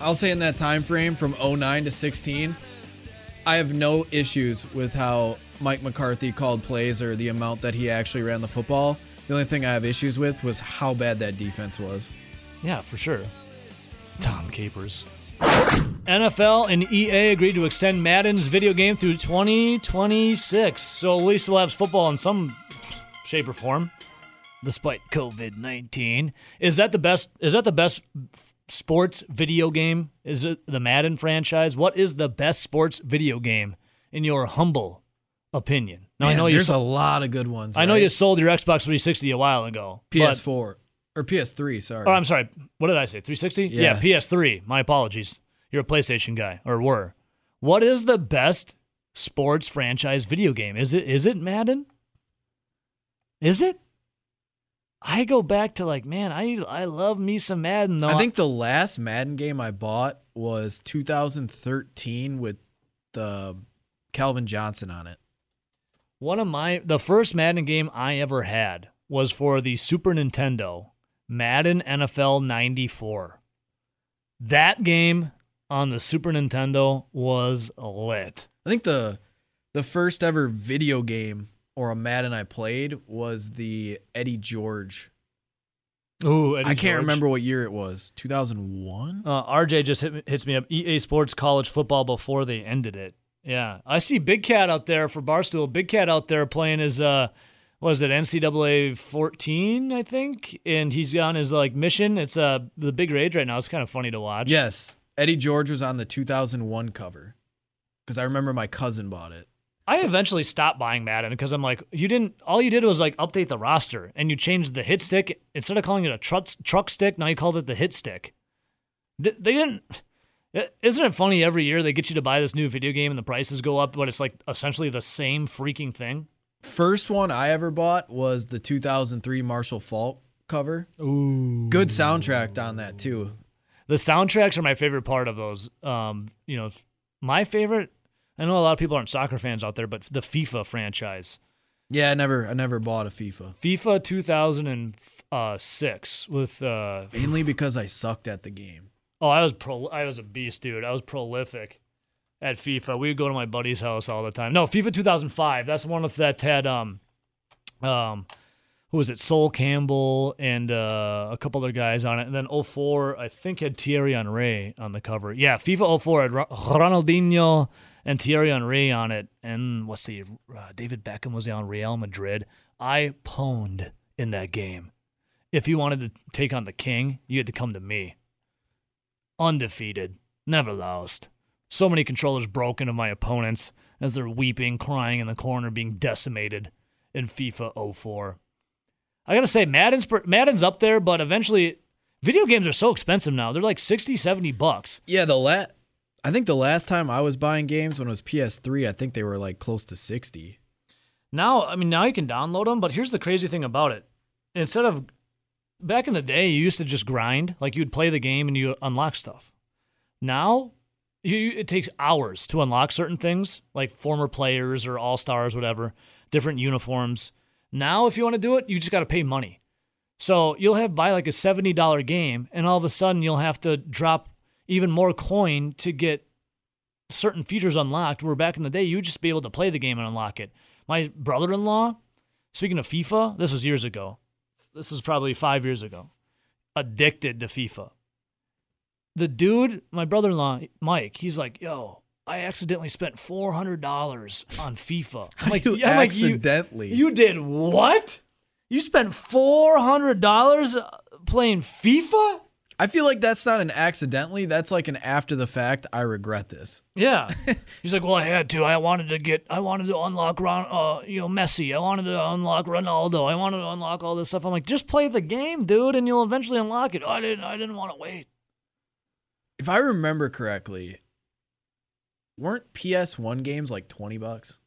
I'll say in that time frame from oh nine to sixteen, I have no issues with how Mike McCarthy called plays or the amount that he actually ran the football. The only thing I have issues with was how bad that defense was. Yeah, for sure. Tom Capers. N F L and E A agreed to extend Madden's video game through twenty twenty-six, so at least we'll have football in some shape or form, despite covid nineteen. Is that the best? Is that the best sports video game? Is it the Madden franchise? What is the best sports video game in your humble opinion? Now, man, I know there's so- a lot of good ones. I right? know you sold your Xbox three sixty a while ago. P S four. But- Or P S three, sorry. Oh, I'm sorry. What did I say? three sixty? Yeah. yeah, P S three. My apologies. You're a PlayStation guy, or were. What is the best sports franchise video game? Is it? Is it Madden? Is it? I go back to like, man, I I love me some Madden. Though. I think the last Madden game I bought was two thousand thirteen with the Calvin Johnson on it. One of my the first Madden game I ever had was for the Super Nintendo. Madden N F L ninety-four. That game on the Super Nintendo was lit. I think the the first ever video game or a Madden I played was the Eddie George. Ooh, Eddie George. I can't remember what year it was. two thousand one? Uh, R J just hit me, hits me up. E A Sports College Football before they ended it. Yeah. I see Big Cat out there for Barstool. Big Cat out there playing his... Uh, What is it, N C double A fourteen, I think? And he's on his, like, mission. It's uh, the big rage right now. It's kind of funny to watch. Yes. Eddie George was on the two thousand one cover because I remember my cousin bought it. I eventually stopped buying Madden because I'm like, you didn't – all you did was, like, update the roster, and you changed the hit stick. Instead of calling it a truck, truck stick, now you called it the hit stick. They didn't – isn't it funny every year they get you to buy this new video game and the prices go up, but it's, like, essentially the same freaking thing? First one I ever bought was the two thousand three Marshall Faulk cover. Ooh, good soundtrack on that too. The soundtracks are my favorite part of those. Um, you know, my favorite. I know a lot of people aren't soccer fans out there, but the FIFA franchise. Yeah, I never, I never bought a FIFA. FIFA two thousand six with uh, mainly because I sucked at the game. Oh, I was pro. I was a beast, dude. I was prolific. At FIFA, we would go to my buddy's house all the time. No, FIFA two thousand five. That's one of that had um, um, who was it? Sol Campbell and uh, a couple other guys on it. And then oh four, I think had Thierry Henry on the cover. Yeah, FIFA oh four had Ronaldinho and Thierry Henry on it. And what's the uh, David Beckham was on Real Madrid. I pwned in that game. If you wanted to take on the king, you had to come to me. Undefeated, never lost. So many controllers broken of my opponents as they're weeping, crying in the corner, being decimated in FIFA oh four. I gotta say, Madden's Madden's up there, but eventually, video games are so expensive now. They're like sixty, seventy bucks. Yeah, the la- I think the last time I was buying games when it was P S three, I think they were like close to sixty. Now, I mean, now you can download them, but here's the crazy thing about it. Instead of, back in the day, you used to just grind. Like, you'd play the game and you unlock stuff. Now... You, it takes hours to unlock certain things, like former players or all-stars, whatever, different uniforms. Now, if you want to do it, you just got to pay money. So you'll have buy like a seventy dollars game, and all of a sudden you'll have to drop even more coin to get certain features unlocked, where back in the day you would just be able to play the game and unlock it. My brother-in-law, speaking of FIFA, this was years ago. This was probably five years ago. Addicted to FIFA. The dude, my brother-in-law, Mike, he's like, yo, I accidentally spent four hundred dollars on FIFA. I'm like, you I'm accidentally. Like, you, you did what? You spent four hundred dollars playing FIFA? I feel like that's not an accidentally. That's like an after the fact, I regret this. Yeah. He's like, well, I had to. I wanted to get, I wanted to unlock Ron, uh, you know, Messi. I wanted to unlock Ronaldo. I wanted to unlock all this stuff. I'm like, just play the game, dude, and you'll eventually unlock it. I didn't, I didn't want to wait. If I remember correctly, weren't P S one games like twenty bucks?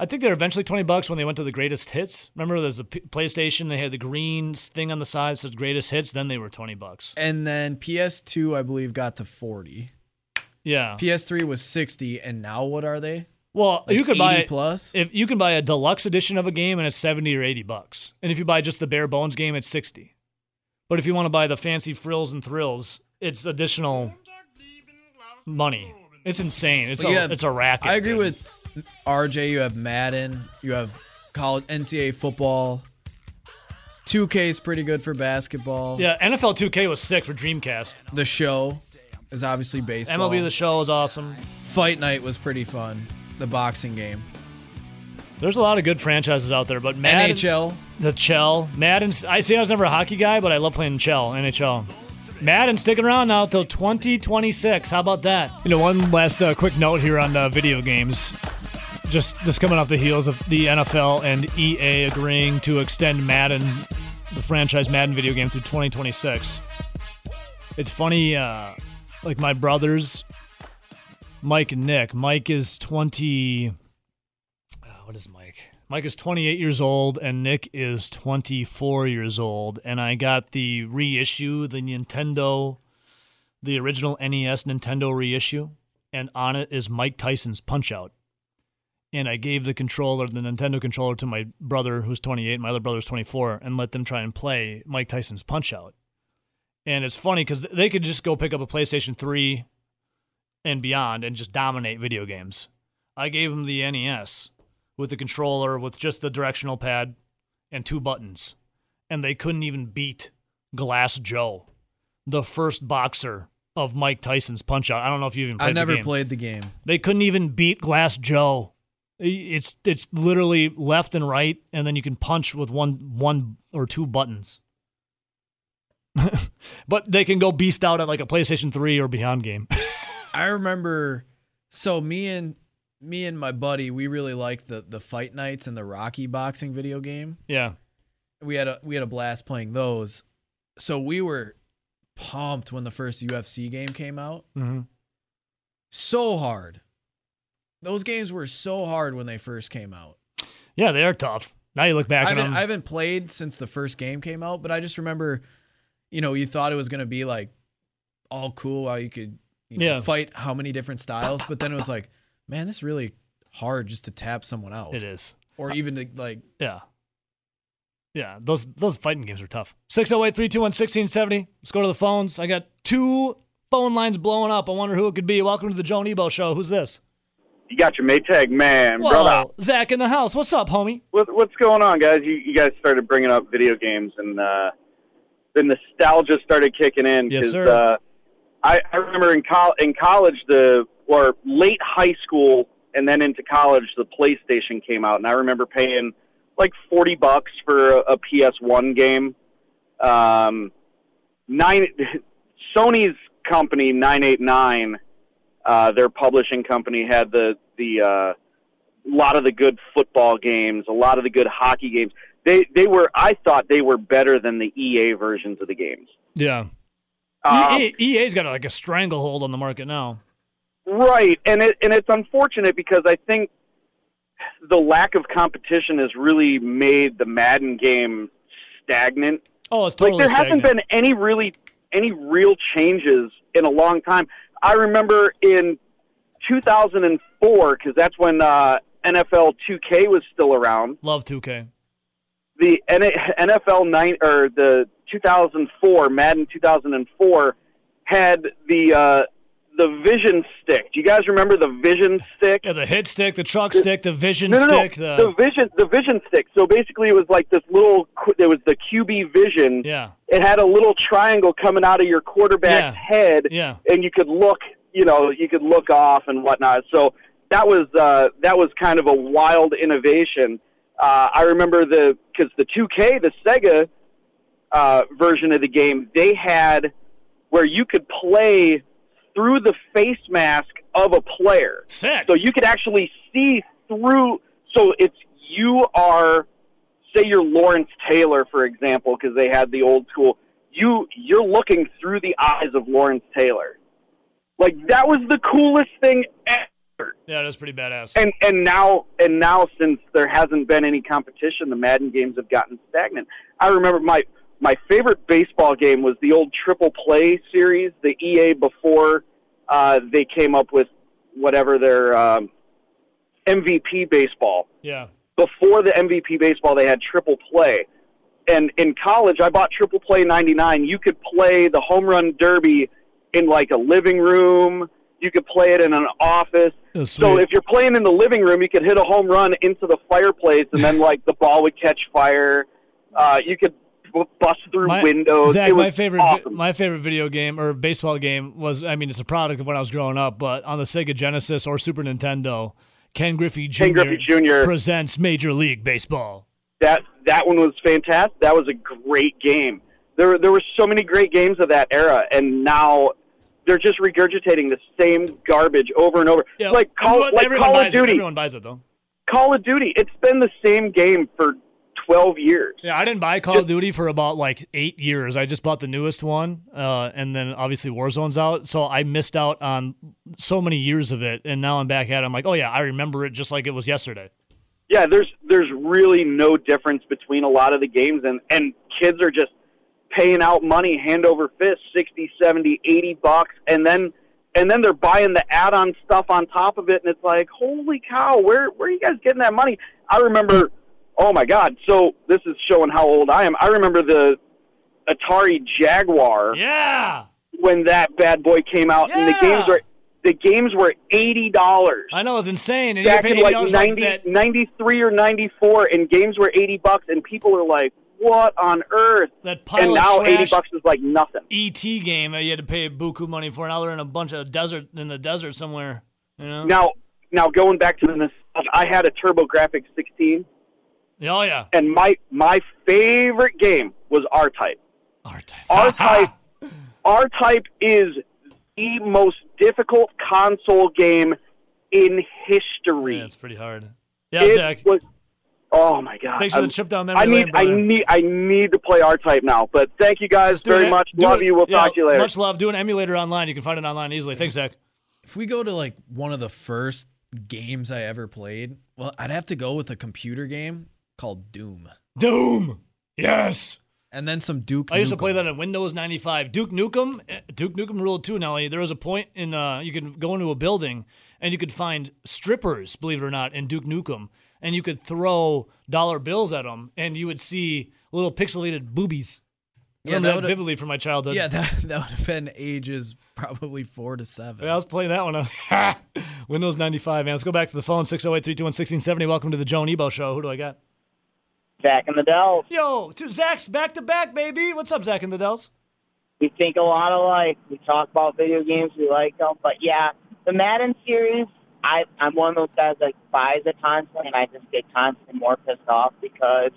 I think they were eventually twenty bucks when they went to the greatest hits. Remember, there's a P- PlayStation, they had the green thing on the side, said greatest hits, then they were twenty bucks. And then P S two, I believe, got to forty. Yeah. P S three was sixty, and now what are they? Well, like you could buy plus? If you can buy a deluxe edition of a game and it's seventy or eighty bucks. And if you buy just the bare bones game, it's sixty. But if you want to buy the fancy frills and thrills, it's additional money. It's insane. It's a, have, it's a racket. I agree, dude. With R J, you have Madden, you have college N C double A football. two K is pretty good for basketball. Yeah, N F L two K was sick for Dreamcast. The Show is obviously baseball. M L B The Show is awesome. Fight Night was pretty fun. The boxing game. There's a lot of good franchises out there, but Madden, N H L, the Chell, Madden. I see, I was never a hockey guy, but I love playing Chell, N H L. Madden sticking around now till twenty twenty-six. How about that? You know, one last uh, quick note here on uh, video games. Just this coming off the heels of the N F L and E A agreeing to extend Madden, the franchise Madden video game, through twenty twenty-six. It's funny, uh, like my brothers, Mike and Nick. Mike is twenty. Uh, what is Mike? Mike is twenty-eight years old, and Nick is twenty-four years old. And I got the reissue, the Nintendo, the original N E S Nintendo reissue, and on it is Mike Tyson's Punch-Out. And I gave the controller, the Nintendo controller, to my brother, who's twenty-eight, and my other brother's twenty-four, and let them try and play Mike Tyson's Punch-Out. And it's funny because they could just go pick up a PlayStation three and beyond and just dominate video games. I gave them the N E S. With the controller, with just the directional pad and two buttons. And they couldn't even beat Glass Joe, the first boxer of Mike Tyson's Punch-Out. I don't know if you even played I never the game. played the game. They couldn't even beat Glass Joe. It's it's literally left and right, and then you can punch with one one or two buttons. But they can go beast out at like a PlayStation three or Beyond game. I remember, so me and... Me and my buddy, we really liked the the Fight Nights and the Rocky boxing video game. Yeah, we had a we had a blast playing those. So we were pumped when the first U F C game came out. Mm-hmm. So hard. Those games were so hard when they first came out. Yeah, they are tough. Now you look back at them. I haven't played since the first game came out, but I just remember, you know, you thought it was going to be like all cool, how you could you know, yeah. fight how many different styles, but then it was like, man, this is really hard just to tap someone out. It is. Or even to, like... Yeah. Yeah, those those fighting games are tough. six oh eight, three two one, one six seven oh. Let's go to the phones. I got two phone lines blowing up. I wonder who it could be. Welcome to the Joan Ebo Show. Who's this? You got your Maytag man, Whoa, brother. Zach in the house. What's up, homie? What, what's going on, guys? You, you guys started bringing up video games, and uh, the nostalgia started kicking in. Yes, sir. Uh, I, I remember in, col- in college, the... or late high school and then into college, the PlayStation came out, and I remember paying like forty bucks for a, a P S one game. Um, nine, Sony's company, nine eighty-nine, uh, their publishing company, had the the uh, lot of the good football games, a lot of the good hockey games. They they were, I thought they were better than the E A versions of the games. Yeah, um, E A, E A's got like a stranglehold on the market now. Right, and it and it's unfortunate because I think the lack of competition has really made the Madden game stagnant. Oh, it's totally like there stagnant. Hasn't been any really any real changes in a long time. I remember in two thousand four, because that's when uh, N F L two K was still around. Love two K. The N F L nine or the two thousand four Madden two thousand four had the. Uh, The vision stick. Do you guys remember the vision stick? Yeah, the hit stick, the truck stick, the vision no, no, stick. No. The... the vision, the vision stick. So basically, it was like this little. There was the Q B vision. Yeah. It had a little triangle coming out of your quarterback's yeah. head. Yeah. And you could look you know, you could look off and whatnot. So that was uh, that was kind of a wild innovation. Uh, I remember the because the two K, the Sega uh, version of the game, they had where you could play through the face mask of a player. Sick. So you could actually see through. So it's you are, say you're Lawrence Taylor, for example, because they had the old school. You you're looking through the eyes of Lawrence Taylor. Like, that was the coolest thing ever. Yeah, that's pretty badass. And and now and now since there hasn't been any competition, the Madden games have gotten stagnant. I remember my my favorite baseball game was the old Triple Play series, the E A before uh, they came up with whatever their um, M V P baseball. Yeah. Before the M V P baseball, they had Triple Play. And in college, I bought Triple Play ninety-nine. You could play the Home Run Derby in, like, a living room. You could play it in an office. So if you're playing in the living room, you could hit a home run into the fireplace, and then, like, the ball would catch fire. Uh, you could bust through my, windows. Zach, it was my favorite, awesome. my favorite video game or baseball game was, I mean, it's a product of when I was growing up, but on the Sega Genesis or Super Nintendo, Ken Griffey Junior Ken Griffey Junior presents Major League Baseball. That that one was fantastic. That was a great game. There there were so many great games of that era, and now they're just regurgitating the same garbage over and over. Yeah, like Call, like Call of Duty. It. Everyone buys it, though. Call of Duty. It's been the same game for twelve years. Yeah, I didn't buy Call just, of Duty for about like eight years. I just bought the newest one, uh, and then obviously Warzone's out, so I missed out on so many years of it, and now I'm back at it. I'm like, oh, yeah, I remember it just like it was yesterday. Yeah, there's there's really no difference between a lot of the games, and, and kids are just paying out money hand over fist, sixty, seventy, eighty bucks, and then and then they're buying the add-on stuff on top of it, and it's like, holy cow, where where are you guys getting that money? I remember, oh my God, so this is showing how old I am. I remember the Atari Jaguar. Yeah. When that bad boy came out, yeah. and the games were The games were eighty dollars. I know, it was insane. And back you in like, ninety, like ninety-three or ninety-four, and games were eighty bucks, and people are like, what on earth? That pile and now eighty bucks is like nothing. E T game that you had to pay buku money for, now they're in a bunch of desert, in the desert somewhere. You know? Now, now going back to this, I had a TurboGrafx sixteen. Oh, yeah. And my, my favorite game was R-Type. R-Type. R-Type, R-Type is the most difficult console game in history. Yeah, it's pretty hard. Yeah, it Zach. Was, oh my God! Thanks for the trip down memory I need, lane, brother. I need, I need to play R-Type now. But thank you guys very an, much. Love it, you. We'll yeah, talk to you later. Much love. Do an emulator online. You can find it online easily. Thanks, Zach. If we go to like one of the first games I ever played, well, I'd have to go with a computer game called Doom. Doom. Yes. And then some Duke Nukem. I used to play that on Windows ninety-five. Duke Nukem, Duke Nukem ruled too, Nelly. There was a point in, uh, you could go into a building and you could find strippers, believe it or not, in Duke Nukem. And you could throw dollar bills at them and you would see little pixelated boobies. I yeah, remember that vividly from my childhood. Yeah, that, that would have been ages probably four to seven. Yeah, I was playing that one on Windows ninety-five, man. Let's go back to the phone, six oh eight, three two one, one six seven oh. Welcome to the Joan Ebo Show. Who do I got? Zach in the Dells. Yo, to Zach's back-to-back, baby. What's up, Zach in the Dells? We think a lot alike. We talk about video games. We like them. But, yeah, the Madden series, I, I'm one of those guys that buys it constantly, and I just get constantly more pissed off because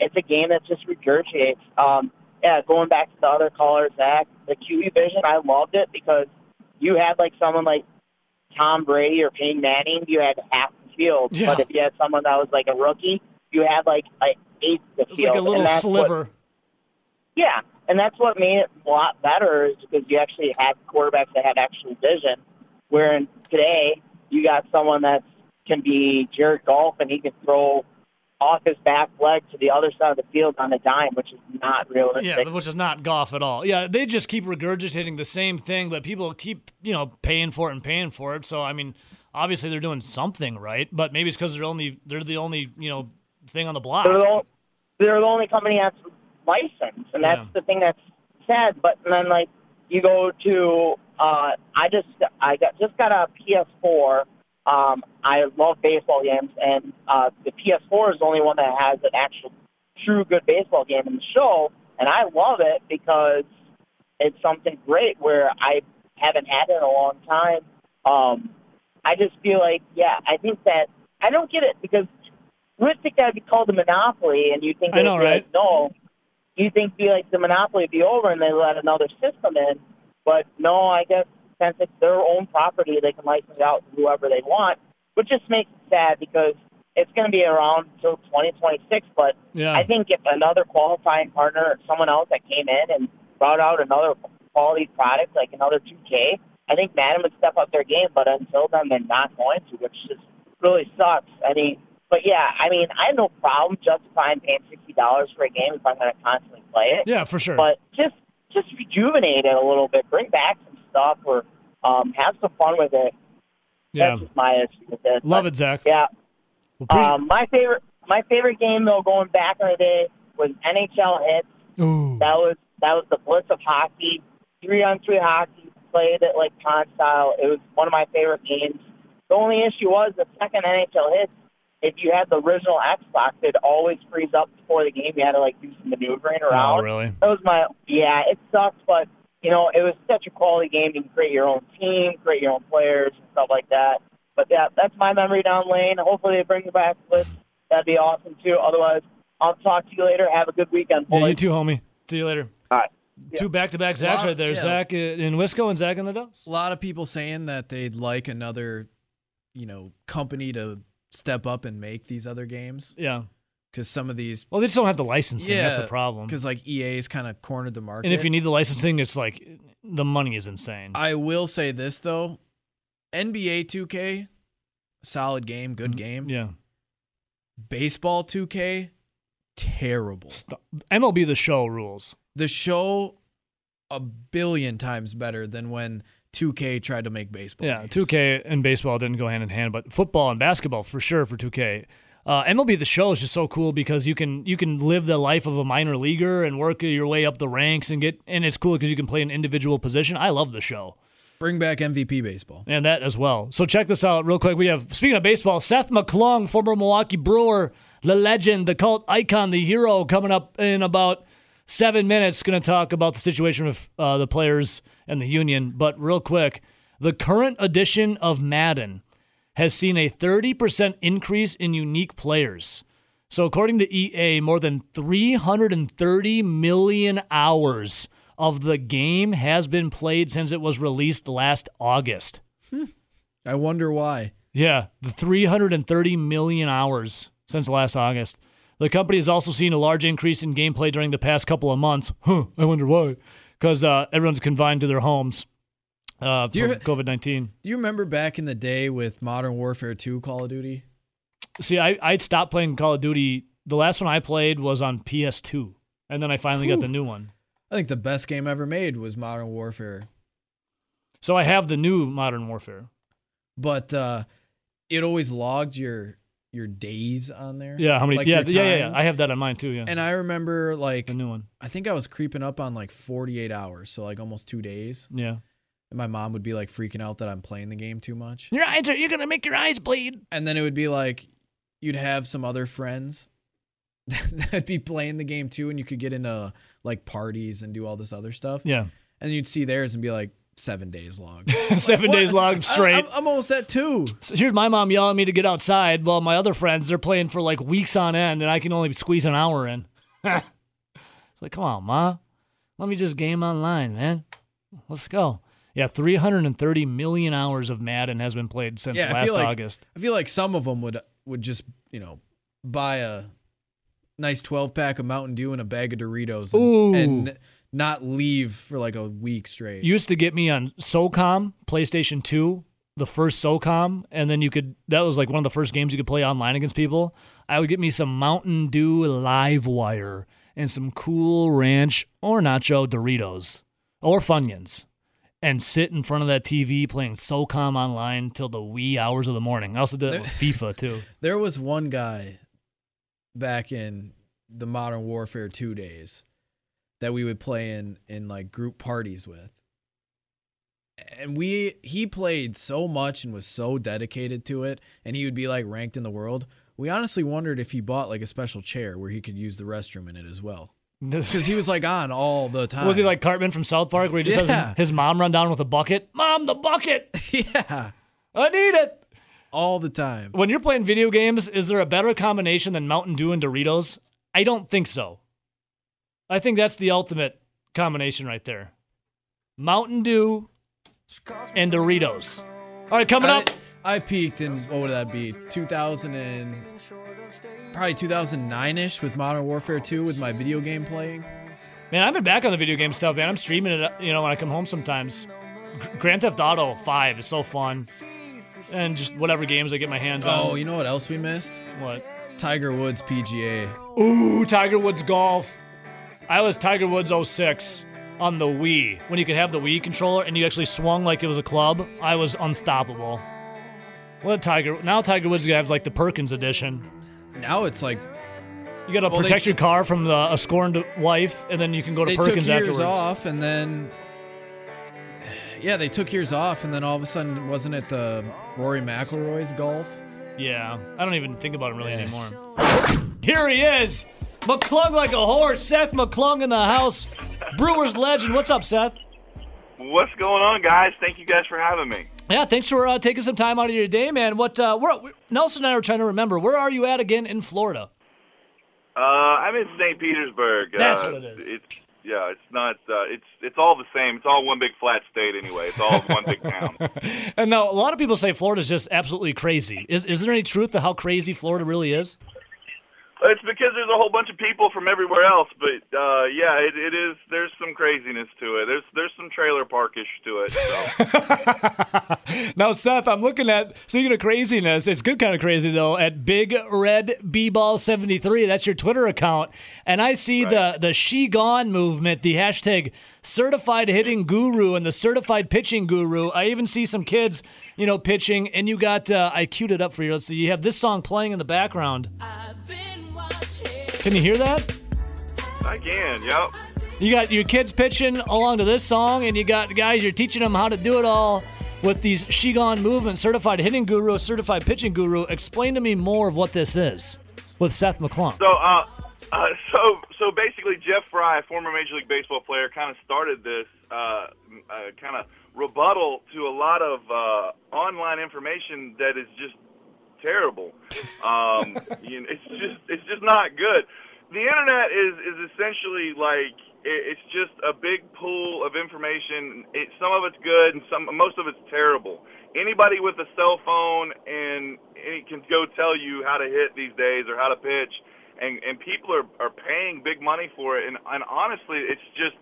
it's a game that just regurgitates. Um, yeah, going back to the other caller, Zach, the Q B Vision, I loved it because you had, like, someone like Tom Brady or Peyton Manning, you had half the field. Yeah. But if you had someone that was, like, a rookie, you had like an eighth of the field. It's like a little sliver. What, yeah, and that's what made it a lot better is because you actually had quarterbacks that had actual vision, wherein today you got someone that can be Jared Goff and he can throw off his back leg to the other side of the field on a dime, which is not realistic. Yeah, which is not Goff at all. Yeah, they just keep regurgitating the same thing, but people keep, you know, paying for it and paying for it. So, I mean, obviously they're doing something right, but maybe it's because they're, only, they're the only, you know, thing on the block. They're the, they're the only company that's licensed, and that's yeah. the thing that's sad. But and then, like, you go to, uh, I just I got just got a P S four. Um, I love baseball games, and uh, the P S four is the only one that has an actual true good baseball game in the show, and I love it because it's something great where I haven't had in a long time. Um, I just feel like, yeah, I think that I don't get it because you would think that would be called a monopoly, and you think I know, right? Like, no, you think be like the monopoly would be over, and they let another system in. But no, I guess since it's their own property, they can license out to whoever they want, which just makes it sad because it's going to be around until twenty twenty-six. But yeah. I think if another qualifying partner or someone else that came in and brought out another quality product, like another two K, I think Madden would step up their game. But until then, they're not going to, which just really sucks. I mean, but yeah, I mean, I have no problem justifying paying sixty dollars for a game if I'm going to constantly play it. Yeah, for sure. But just just rejuvenate it a little bit. Bring back some stuff or um, have some fun with it. Yeah. That's just my issue with this. Love but, it, Zach. Yeah. Well, please... um, my favorite my favorite game, though, going back in the day was N H L Hits. Ooh. That was that was the bliss of hockey. Three-on-three hockey. Played it like pond style. It was one of my favorite games. The only issue was the second N H L Hits, if you had the original Xbox, it'd always freeze up before the game. You had to, like, do some maneuvering around. Oh, really? That was my – yeah, it sucked, but, you know, it was such a quality game. You can create your own team, create your own players, and stuff like that. But, yeah, that's my memory down lane. Hopefully they bring it back to us. That'd be awesome, too. Otherwise, I'll talk to you later. Have a good weekend, boys. Yeah, you too, homie. See you later. All right. Two back-to-back Zachs lot, right there. Yeah. Zach in Wisco and Zach in the Dells. A lot of people saying that they'd like another, you know, company to step up and make these other games. Yeah. Because some of these... Well, they just don't have the licensing. Yeah, that's the problem. Because, like, E A's kind of cornered the market. And if you need the licensing, it's like the money is insane. I will say this, though. N B A two K, solid game, good mm-hmm. game. Yeah. Baseball two K, terrible. Stop. M L B The Show rules. The Show a billion times better than when two K tried to make baseball. Yeah, games. two K and baseball didn't go hand in hand, but football and basketball for sure for two K. Uh, M L B The Show is just so cool because you can you can live the life of a minor leaguer and work your way up the ranks and get and it's cool because you can play an individual position. I love The Show. Bring back M V P baseball. And that as well. So check this out real quick. We have, speaking of baseball, Seth McClung, former Milwaukee Brewer, the legend, the cult icon, the hero, coming up in about seven minutes, going to talk about the situation with uh, the players and the union. But real quick, the current edition of Madden has seen a thirty percent increase in unique players. So according to E A, more than three hundred thirty million hours of the game has been played since it was released last August. Hmm. I wonder why. Yeah, the three hundred thirty million hours since last August. The company has also seen a large increase in gameplay during the past couple of months. Huh, I wonder why. Because uh, everyone's confined to their homes uh, for COVID nineteen. Do you remember back in the day with Modern Warfare two Call of Duty? See, I, I stopped playing Call of Duty. The last one I played was on P S two, and then I finally Whew. got the new one. I think the best game ever made was Modern Warfare. So I have the new Modern Warfare. But uh, it always logged your your days on there. Yeah, how many? Like yeah, yeah, yeah, yeah. I have that on mine too, yeah. And I remember like... The new one. I think I was creeping up on like forty-eight hours, so like almost two days. Yeah. And my mom would be like freaking out that I'm playing the game too much. Your eyes are... You're going to make your eyes bleed. And then it would be like you'd have some other friends that'd be playing the game too, and you could get into like parties and do all this other stuff. Yeah. And you'd see theirs and be like, seven days long. seven like, days long straight. I, I'm, I'm almost at two. So here's my mom yelling at me to get outside while my other friends, they're playing for like weeks on end, and I can only squeeze an hour in. It's like, come on, Ma. Let me just game online, man. Let's go. Yeah, three hundred thirty million hours of Madden has been played since yeah, last I feel like, August. I feel like some of them would would just, you know, buy a nice twelve pack of Mountain Dew and a bag of Doritos and, Ooh. and not leave for like a week straight. You used to get me on SOCOM, PlayStation two, the first SOCOM, and then you could, that was like one of the first games you could play online against people. I would get me some Mountain Dew Live Wire and some Cool Ranch or Nacho Doritos or Funyuns and sit in front of that T V playing SOCOM online till the wee hours of the morning. I also did it with FIFA too. There was one guy back in the Modern Warfare two days that we would play in, in like group parties with. And we he played so much and was so dedicated to it, and he would be like ranked in the world. We honestly wondered if he bought like a special chair where he could use the restroom in it as well. Because he was like on all the time. Was he like Cartman from South Park where he just yeah. has his mom run down with a bucket? Mom, the bucket! Yeah. I need it! All the time. When you're playing video games, is there a better combination than Mountain Dew and Doritos? I don't think so. I think that's the ultimate combination right there. Mountain Dew and Doritos. All right, coming I, up. I peaked in, what would that be, two thousand and... probably two thousand nine-ish with Modern Warfare two with my video game playing. Man, I've been back on the video game stuff, man. I'm streaming it, you know, when I come home sometimes. G- Grand Theft Auto five is so fun. And just whatever games I get my hands oh, on. Oh, you know what else we missed? What? Tiger Woods P G A. Ooh, Tiger Woods golf. I was Tiger Woods oh six on the Wii. When you could have the Wii controller and you actually swung like it was a club, I was unstoppable. What Tiger... Now Tiger Woods has, like, the Perkins edition. Now it's like you got to well, protect t- your car from the, a scorned wife, and then you can go to they Perkins took years afterwards. Off, and then yeah, they took years off, and then all of a sudden, wasn't it the Rory McIlroy's golf? Yeah, I don't even think about him really yeah. anymore. Here he is, McClung like a horse. Seth McClung in the house, Brewers legend. What's up, Seth? What's going on, guys? Thank you guys for having me. Yeah, thanks for uh, taking some time out of your day, man. What uh, we're, Nelson and I were trying to remember, where are you at again in Florida? Uh, I'm in Saint Petersburg. That's uh, what it is. It's, yeah, it's not. Uh, it's it's all the same. It's all one big flat state anyway. It's all one big town. And now a lot of people say Florida's just absolutely crazy. Is is there any truth to how crazy Florida really is? It's because there's a whole bunch of people from everywhere else, but uh, yeah, it, it is. There's some craziness to it. There's there's some trailer parkish to it. So. Now, Seth, I'm looking at speaking of craziness. It's good kind of crazy though. At Big Red B-Ball seventy-three, that's your Twitter account, and I see right. the the She Gone movement, the hashtag Certified Hitting Guru and the Certified Pitching Guru. I even see some kids, you know, pitching, and you got uh, I queued it up for you. So you have this song playing in the background. I've been Can you hear that? I can, yep. You got your kids pitching along to this song, and you got guys, you're teaching them how to do it all with these She Gone movements, Certified Hitting Guru, Certified Pitching Guru. Explain to me more of what this is with Seth McClung. So, uh, uh, so, so basically Jeff Frye, former Major League Baseball player, kind of started this uh, uh, kind of rebuttal to a lot of uh, online information that is just terrible. Um, you know, it's just it's just not good. The internet is, is essentially like it, it's just a big pool of information. It, some of it's good, and some most of it's terrible. Anybody with a cell phone and, and it can go tell you how to hit these days or how to pitch, and, and people are, are paying big money for it. And, and honestly, it's just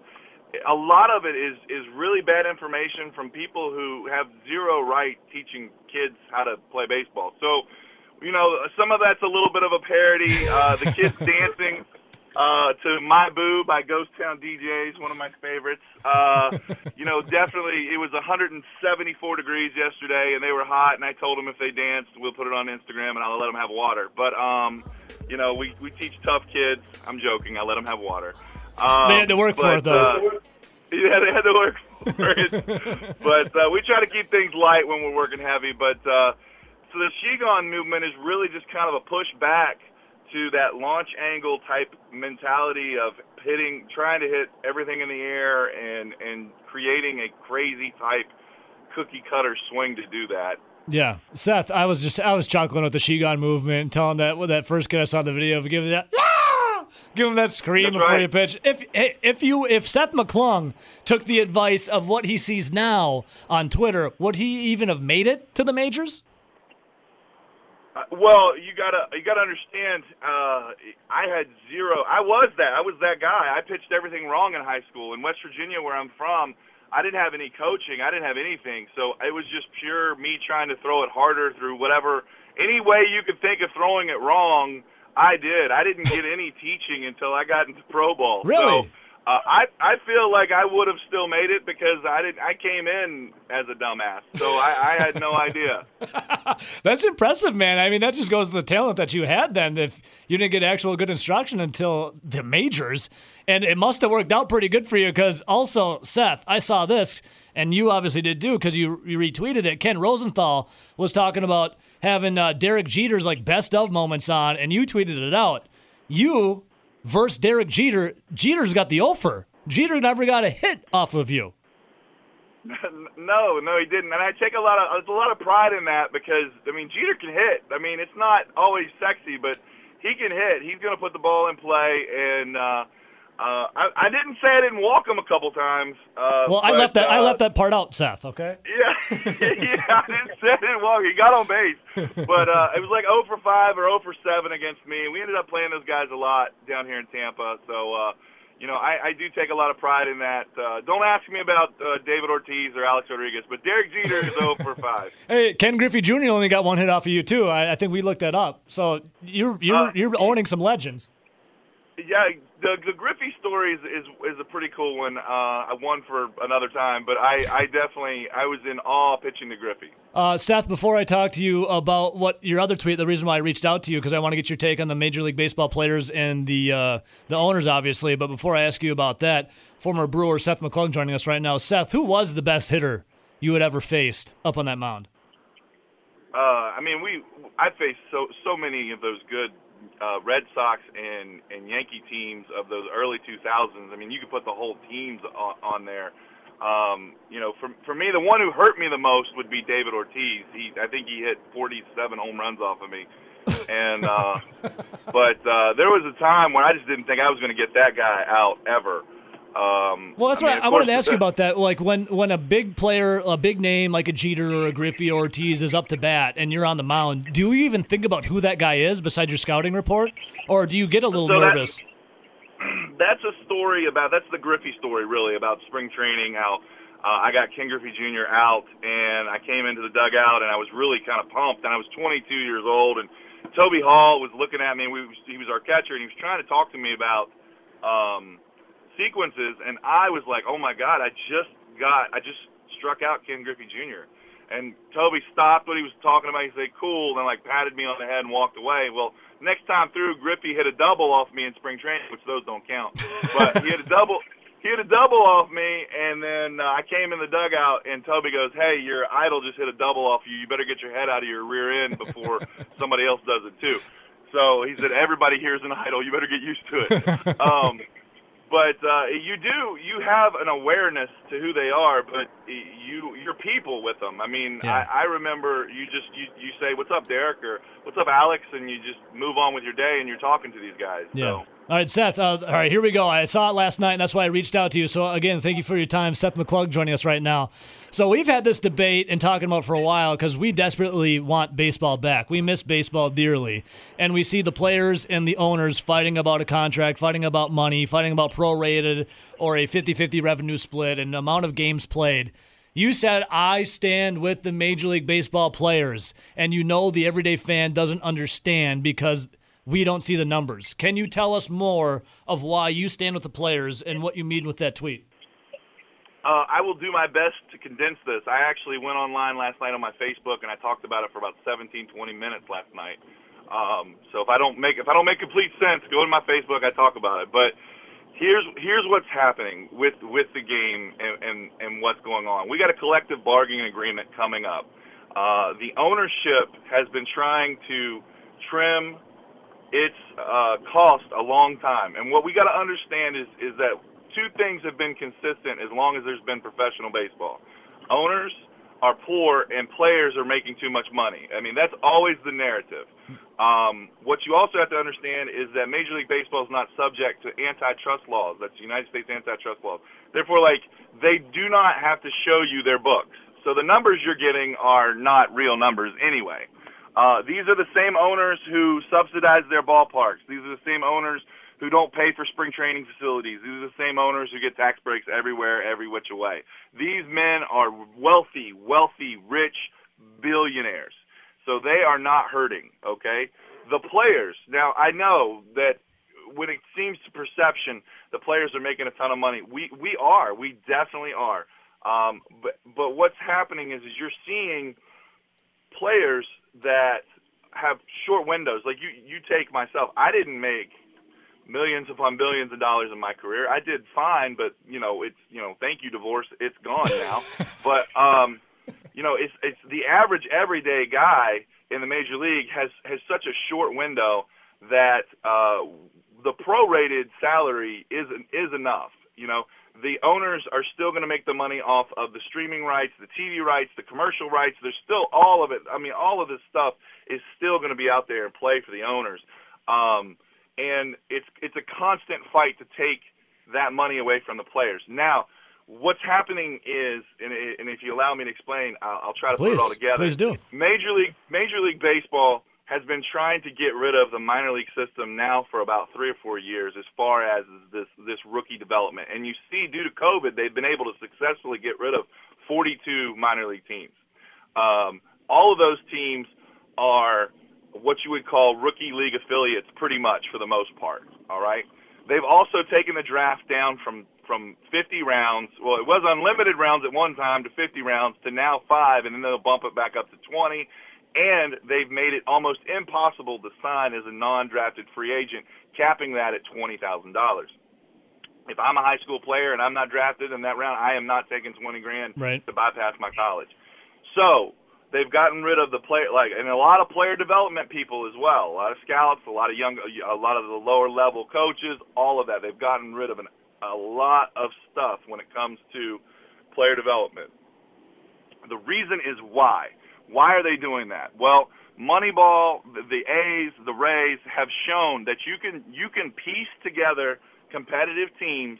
a lot of it is, is really bad information from people who have zero right teaching kids how to play baseball. So, you know, some of that's a little bit of a parody. Uh, the kids dancing uh, to My Boo by Ghost Town D Js, one of my favorites. Uh, you know, definitely it was one hundred seventy-four degrees yesterday, and they were hot, and I told them if they danced, we'll put it on Instagram, and I'll let them have water. But, um, you know, we, we teach tough kids. I'm joking. I let them have water. Um, they had to work but, for it, though. Uh, yeah, they had to work for it. But uh, we try to keep things light when we're working heavy. But uh, so the She Gone movement is really just kind of a push back to that launch angle type mentality of hitting, trying to hit everything in the air and, and creating a crazy type cookie cutter swing to do that. Yeah, Seth, I was just I was chuckling with the She Gone movement and telling that well, that first kid I saw in the video of giving that. Give him that scream That's before right. you pitch. If if you if Seth McClung took the advice of what he sees now on Twitter, would he even have made it to the majors? Uh, well, you gotta you gotta understand. Uh, I had zero. I was that. I was that guy. I pitched everything wrong in high school in West Virginia, where I'm from. I didn't have any coaching. I didn't have anything. So it was just pure me trying to throw it harder through whatever any way you could think of throwing it wrong. I did. I didn't get any teaching until I got into pro ball. Really? So, uh, I I feel like I would have still made it because I didn't. I came in as a dumbass, so I, I had no idea. That's impressive, man. I mean, that just goes to the talent that you had then. If you didn't get actual good instruction until the majors, and it must have worked out pretty good for you. Because also, Seth, I saw this, and you obviously did too, because you, you retweeted it. Ken Rosenthal was talking about having uh, Derek Jeter's like best of moments on, and you tweeted it out. You versus Derek Jeter, Jeter's got the offer. Jeter never got a hit off of you. No, no, he didn't. And I take a lot of there's a lot of pride in that because, I mean, Jeter can hit. I mean, it's not always sexy, but he can hit. He's going to put the ball in play. And uh, uh, I, I didn't say I didn't walk him a couple times. Uh, well, I but, left that uh, I left that part out, Seth, okay? Yeah, yeah I didn't say I didn't walk him. He got on base. But uh, it was like oh for five or oh for seven against me. And we ended up playing those guys a lot down here in Tampa. So, uh You know, I, I do take a lot of pride in that. Uh, don't ask me about uh, David Ortiz or Alex Rodriguez, but Derek Jeter is oh for five. Hey, Ken Griffey Junior only got one hit off of you, too. I, I think we looked that up. So you're you're, uh, you're owning some legends. Yeah, the, the Griffey story is, is, is a pretty cool one. Uh, I won for another time, but I, I definitely I was in awe pitching to Griffey. Uh, Seth, before I talk to you about what your other tweet, the reason why I reached out to you, because I want to get your take on the Major League Baseball players and the uh, the owners, obviously. But before I ask you about that, former Brewer Seth McClung joining us right now. Seth, who was the best hitter you had ever faced up on that mound? Uh, I mean, we I faced so so many of those good Uh, Red Sox and, and Yankee teams of those early two thousands. I mean, you could put the whole teams on, on there. Um, you know, for, for me, the one who hurt me the most would be David Ortiz. He, I think he hit forty-seven home runs off of me. And uh, but uh, there was a time when I just didn't think I was going to get that guy out ever. Um, well, that's I mean, right. I wanted to ask you about that. Like when, when a big player, a big name like a Jeter or a Griffey or Ortiz is up to bat and you're on the mound, do you even think about who that guy is besides your scouting report? Or do you get a little so nervous? That, that's a story about, that's the Griffey story really about spring training, how uh, I got Ken Griffey Junior out and I came into the dugout and I was really kind of pumped and I was twenty-two years old and Toby Hall was looking at me and we, he was our catcher and he was trying to talk to me about um, – sequences, and I was like, oh my God, I just got, I just struck out Ken Griffey Junior And Toby stopped what he was talking about. He said, cool, and like patted me on the head and walked away. Well, next time through, Griffey hit a double off me in spring training, which those don't count. But he hit a double, he hit a double off me, and then uh, I came in the dugout, and Toby goes, hey, your idol just hit a double off you. You better get your head out of your rear end before somebody else does it too. So he said, everybody here is an idol. You better get used to it. Um, But uh, you do, you have an awareness to who they are, but you, you're people with them. I mean, yeah. I, I remember you just, you, you say, what's up, Derek, or what's up, Alex, and you just move on with your day, and you're talking to these guys. Yeah. So. All right, Seth, uh, all right, here we go. I saw it last night, and that's why I reached out to you. So, again, thank you for your time. Seth McClung joining us right now. So we've had this debate and talking about for a while because we desperately want baseball back. We miss baseball dearly, and we see the players and the owners fighting about a contract, fighting about money, fighting about prorated or a fifty-fifty revenue split and amount of games played. You said, I stand with the Major League Baseball players, and you know the everyday fan doesn't understand because – we don't see the numbers. Can you tell us more of why you stand with the players and what you mean with that tweet? Uh, I will do my best to condense this. I actually went online last night on my Facebook and I talked about it for about seventeen, twenty minutes last night. Um, so if I don't make if I don't make complete sense, go to my Facebook. I talk about it. But here's here's what's happening with with the game and and, and what's going on. We got a collective bargaining agreement coming up. Uh, the ownership has been trying to trim It's uh, cost a long time. And what we got to understand is, is that two things have been consistent as long as there's been professional baseball. Owners are poor and players are making too much money. I mean, that's always the narrative. Um, what you also have to understand is that Major League Baseball is not subject to antitrust laws. That's the United States antitrust laws. Therefore, like, they do not have to show you their books. So the numbers you're getting are not real numbers anyway. Uh, these are the same owners who subsidize their ballparks. These are the same owners who don't pay for spring training facilities. These are the same owners who get tax breaks everywhere, every which way. These men are wealthy, wealthy, rich billionaires. So they are not hurting, okay? The players, now I know that when it seems to perception, the players are making a ton of money. We we are. We definitely are. Um, but, but what's happening is, is you're seeing players that have short windows. Like you, you take myself. I didn't make millions upon billions of dollars in my career. I did fine, but you know, it's you know, thank you, divorce. It's gone now. But um, you know, it's it's the average everyday guy in the major league has has such a short window that uh, the prorated salary is is enough. You know, the owners are still going to make the money off of the streaming rights, the T V rights, the commercial rights. There's still all of it. I mean, all of this stuff is still going to be out there and play for the owners. Um, and it's it's a constant fight to take that money away from the players. Now, what's happening is, and, and if you allow me to explain, I'll, I'll try to please, put it all together. Please do. Major League, Major League Baseball has been trying to get rid of the minor league system now for about three or four years as far as this this rookie development. And you see, due to COVID, they've been able to successfully get rid of forty-two minor league teams. Um, all of those teams are what you would call rookie league affiliates pretty much for the most part, all right? They've also taken the draft down from, from fifty rounds. Well, it was unlimited rounds at one time to fifty rounds to now five, and then they'll bump it back up to twenty. And they've made it almost impossible to sign as a non-drafted free agent, capping that at twenty thousand dollars. If I'm a high school player and I'm not drafted in that round, I am not taking twenty grand right. to bypass my college. So they've gotten rid of the player, like, and a lot of player development people as well, a lot of scouts, a lot of young, a lot of the lower level coaches, all of that. They've gotten rid of an, a lot of stuff when it comes to player development. The reason is why. Why are they doing that? Well, Moneyball, the A's, the Rays have shown that you can you can piece together competitive teams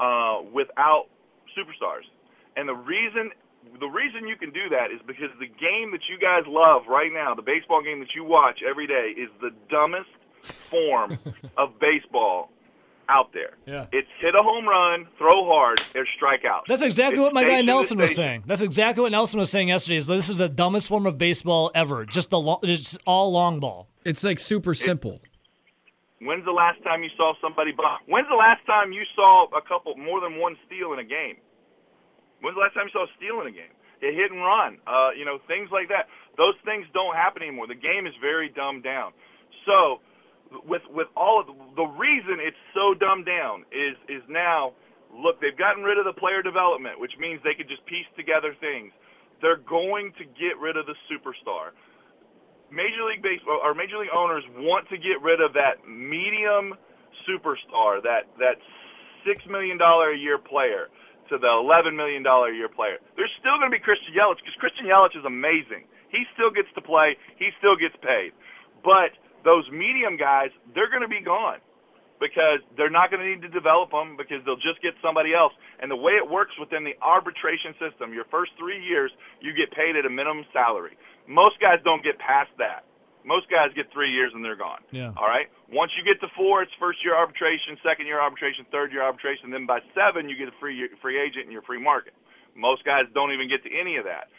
uh, without superstars. And the reason the reason you can do that is because the game that you guys love right now, the baseball game that you watch every day, is the dumbest form of baseball out there. Yeah. It's hit a home run, throw hard, or strike out. That's exactly it's what my guy Nelson was saying. That's exactly what Nelson was saying yesterday. Is this is the dumbest form of baseball ever. Just the long, just all long ball. It's like super simple. It, when's the last time you saw somebody bunt? When's the last time you saw a couple more than one steal in a game? When's the last time you saw a steal in a game? A hit and run, uh, you know, things like that. Those things don't happen anymore. The game is very dumbed down. So With with all of the, the reason it's so dumbed down is is now, look, they've gotten rid of the player development, which means they could just piece together things. They're going to get rid of the superstar. Major League Baseball or Major League owners want to get rid of that medium superstar, that that six million dollars a year player to the eleven million dollars a year player. There's still going to be Christian Yelich because Christian Yelich is amazing. He still gets to play. He still gets paid. But those medium guys, they're going to be gone because they're not going to need to develop them because they'll just get somebody else. And the way it works within the arbitration system, your first three years, you get paid at a minimum salary. Most guys don't get past that. Most guys get three years and they're gone. Yeah. All right? Once you get to four, it's first-year arbitration, second-year arbitration, third-year arbitration. Then by seven, you get a free free agent and you're free market. Most guys don't even get to any of that.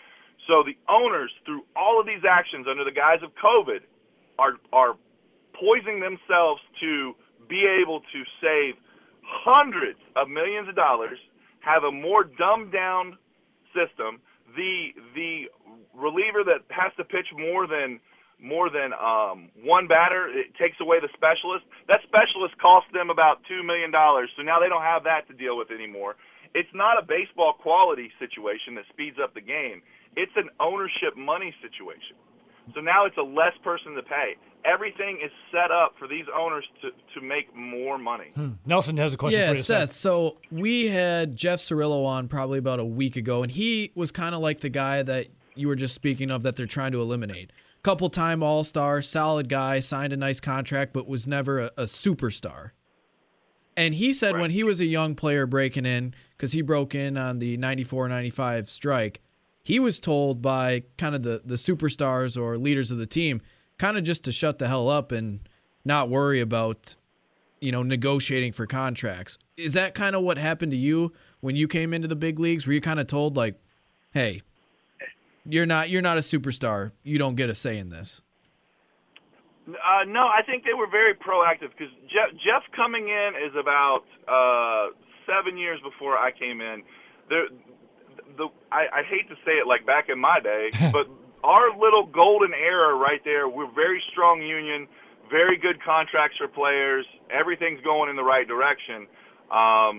So the owners, through all of these actions under the guise of COVID, Are, are poising themselves to be able to save hundreds of millions of dollars, have a more dumbed-down system. The the reliever that has to pitch more than more than um, one batter, it takes away the specialist. That specialist costs them about two million dollars, so now they don't have that to deal with anymore. It's not a baseball quality situation that speeds up the game. It's an ownership money situation. So now it's a less person to pay. Everything is set up for these owners to, to make more money. Hmm. Nelson has a question yeah, for you, Seth. Seth. So we had Jeff Cirillo on probably about a week ago, and he was kind of like the guy that you were just speaking of that they're trying to eliminate. Couple-time All-Star, solid guy, signed a nice contract, but was never a, a superstar. And he said right. when he was a young player breaking in, because he broke in on the ninety-four ninety-five strike, he was told by kind of the, the superstars or leaders of the team kind of just to shut the hell up and not worry about, you know, negotiating for contracts. Is that kind of what happened to you when you came into the big leagues? Were you kind of told, like, hey, you're not you're not a superstar. You don't get a say in this? Uh, no, I think they were very proactive because Jeff, Jeff coming in is about uh, seven years before I came in. There. The, I, I hate to say it like back in my day, but our little golden era right there, we're very strong union, very good contracts for players. Everything's going in the right direction. Um,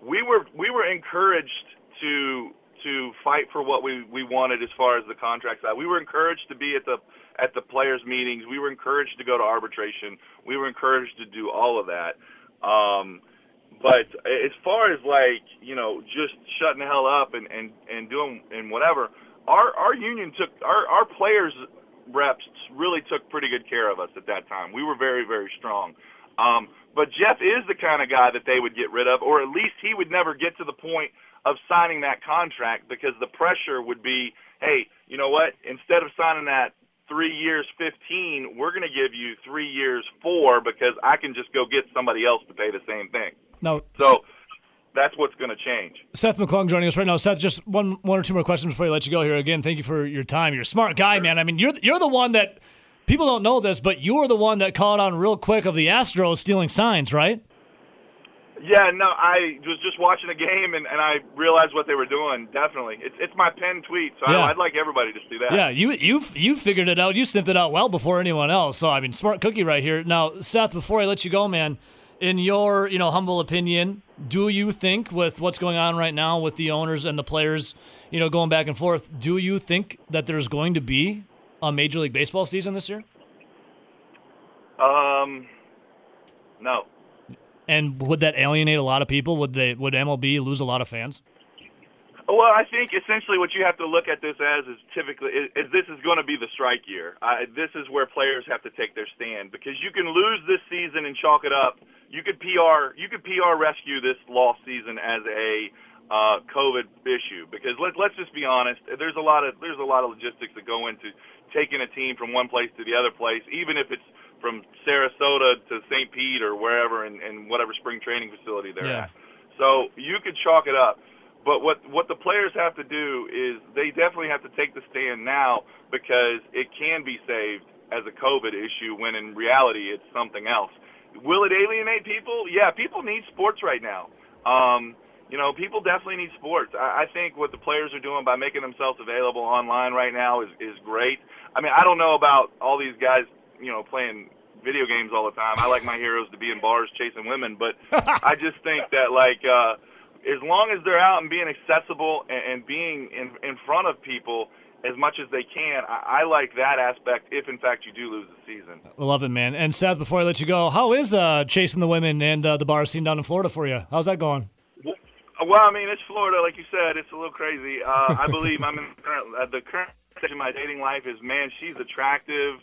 we were we were encouraged to to fight for what we, we wanted as far as the contract side. We were encouraged to be at the at the players' meetings. We were encouraged to go to arbitration. We were encouraged to do all of that. Um, but as far as, like, you know, just shutting the hell up and, and, and doing and whatever, our, our union took our, – our players' reps really took pretty good care of us at that time. We were very, very strong. Um, but Jeff is the kind of guy that they would get rid of, or at least he would never get to the point of signing that contract, because the pressure would be, hey, you know what, instead of signing that three years fifteen, we're going to give you three years four because I can just go get somebody else to pay the same thing. No. So that's what's going to change. Seth McClung joining us right now. Seth, just one one or two more questions before I let you go here. Again, thank you for your time. You're a smart guy, sure. man. I mean, you're you're the one that – people don't know this, but you were the one that caught on real quick of the Astros stealing signs, right? Yeah, no, I was just watching a game, and, and I realized what they were doing, definitely. It's it's my pen tweet, so yeah. I, I'd like everybody to see that. Yeah, you you you figured it out. You sniffed it out well before anyone else. So, I mean, smart cookie right here. Now, Seth, before I let you go, man, in your you know humble opinion, do you think with what's going on right now with the owners and the players you know, going back and forth, do you think that there's going to be a Major League Baseball season this year? Um, no. And would that alienate a lot of people? Would they? Would M L B lose a lot of fans? Well, I think essentially what you have to look at this as is typically is, is this is going to be the strike year. I, this is where players have to take their stand, because you can lose this season and chalk it up. You could P R. You could P R rescue this lost season as a uh, COVID issue, because let's let's just be honest. There's a lot of there's a lot of logistics that go into taking a team from one place to the other place, even if it's from Sarasota to Saint Pete or wherever, and, and whatever spring training facility they're yeah. at. So you could chalk it up. But what, what the players have to do is they definitely have to take the stand now, because it can be saved as a COVID issue when in reality it's something else. Will it alienate people? Yeah, people need sports right now. Um, You know, people definitely need sports. I, I think what the players are doing by making themselves available online right now is, is great. I mean, I don't know about all these guys, you know, playing video games all the time. I like my heroes to be in bars chasing women, but I just think that, like, uh, as long as they're out and being accessible and, and being in, in front of people as much as they can, I, I like that aspect if, in fact, you do lose the season. I love it, man. And, Seth, before I let you go, how is uh, chasing the women and uh, the bar scene down in Florida for you? How's that going? Well, I mean, it's Florida, like you said. It's a little crazy. Uh, I believe I'm in the current, the current stage of my dating life is, man, she's attractive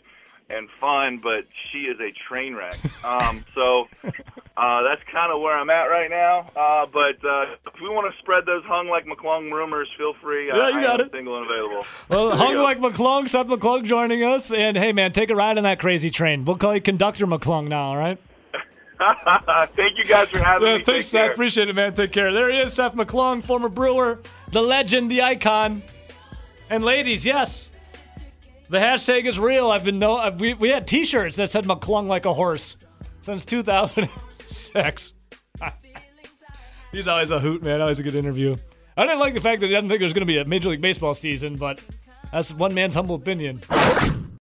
and fun, but she is a train wreck. Um, so uh, that's kind of where I'm at right now. Uh, but uh, if we want to spread those hung like McClung rumors, feel free. Yeah, you I, I got am it. Single and available. Well, hung like McClung, Seth McClung joining us. And, hey, man, take a ride on that crazy train. We'll call you Conductor McClung now, all right? Thank you guys for having yeah, me. Thanks, Seth. Appreciate it, man. Take care. There he is, Seth McClung, former Brewer, the legend, the icon. And ladies, yes, the hashtag is real. I've been no. I've, we we had T-shirts that said McClung like a horse since two thousand six. He's always a hoot, man. Always a good interview. I didn't like the fact that he doesn't think there's going to be a Major League Baseball season, but that's one man's humble opinion.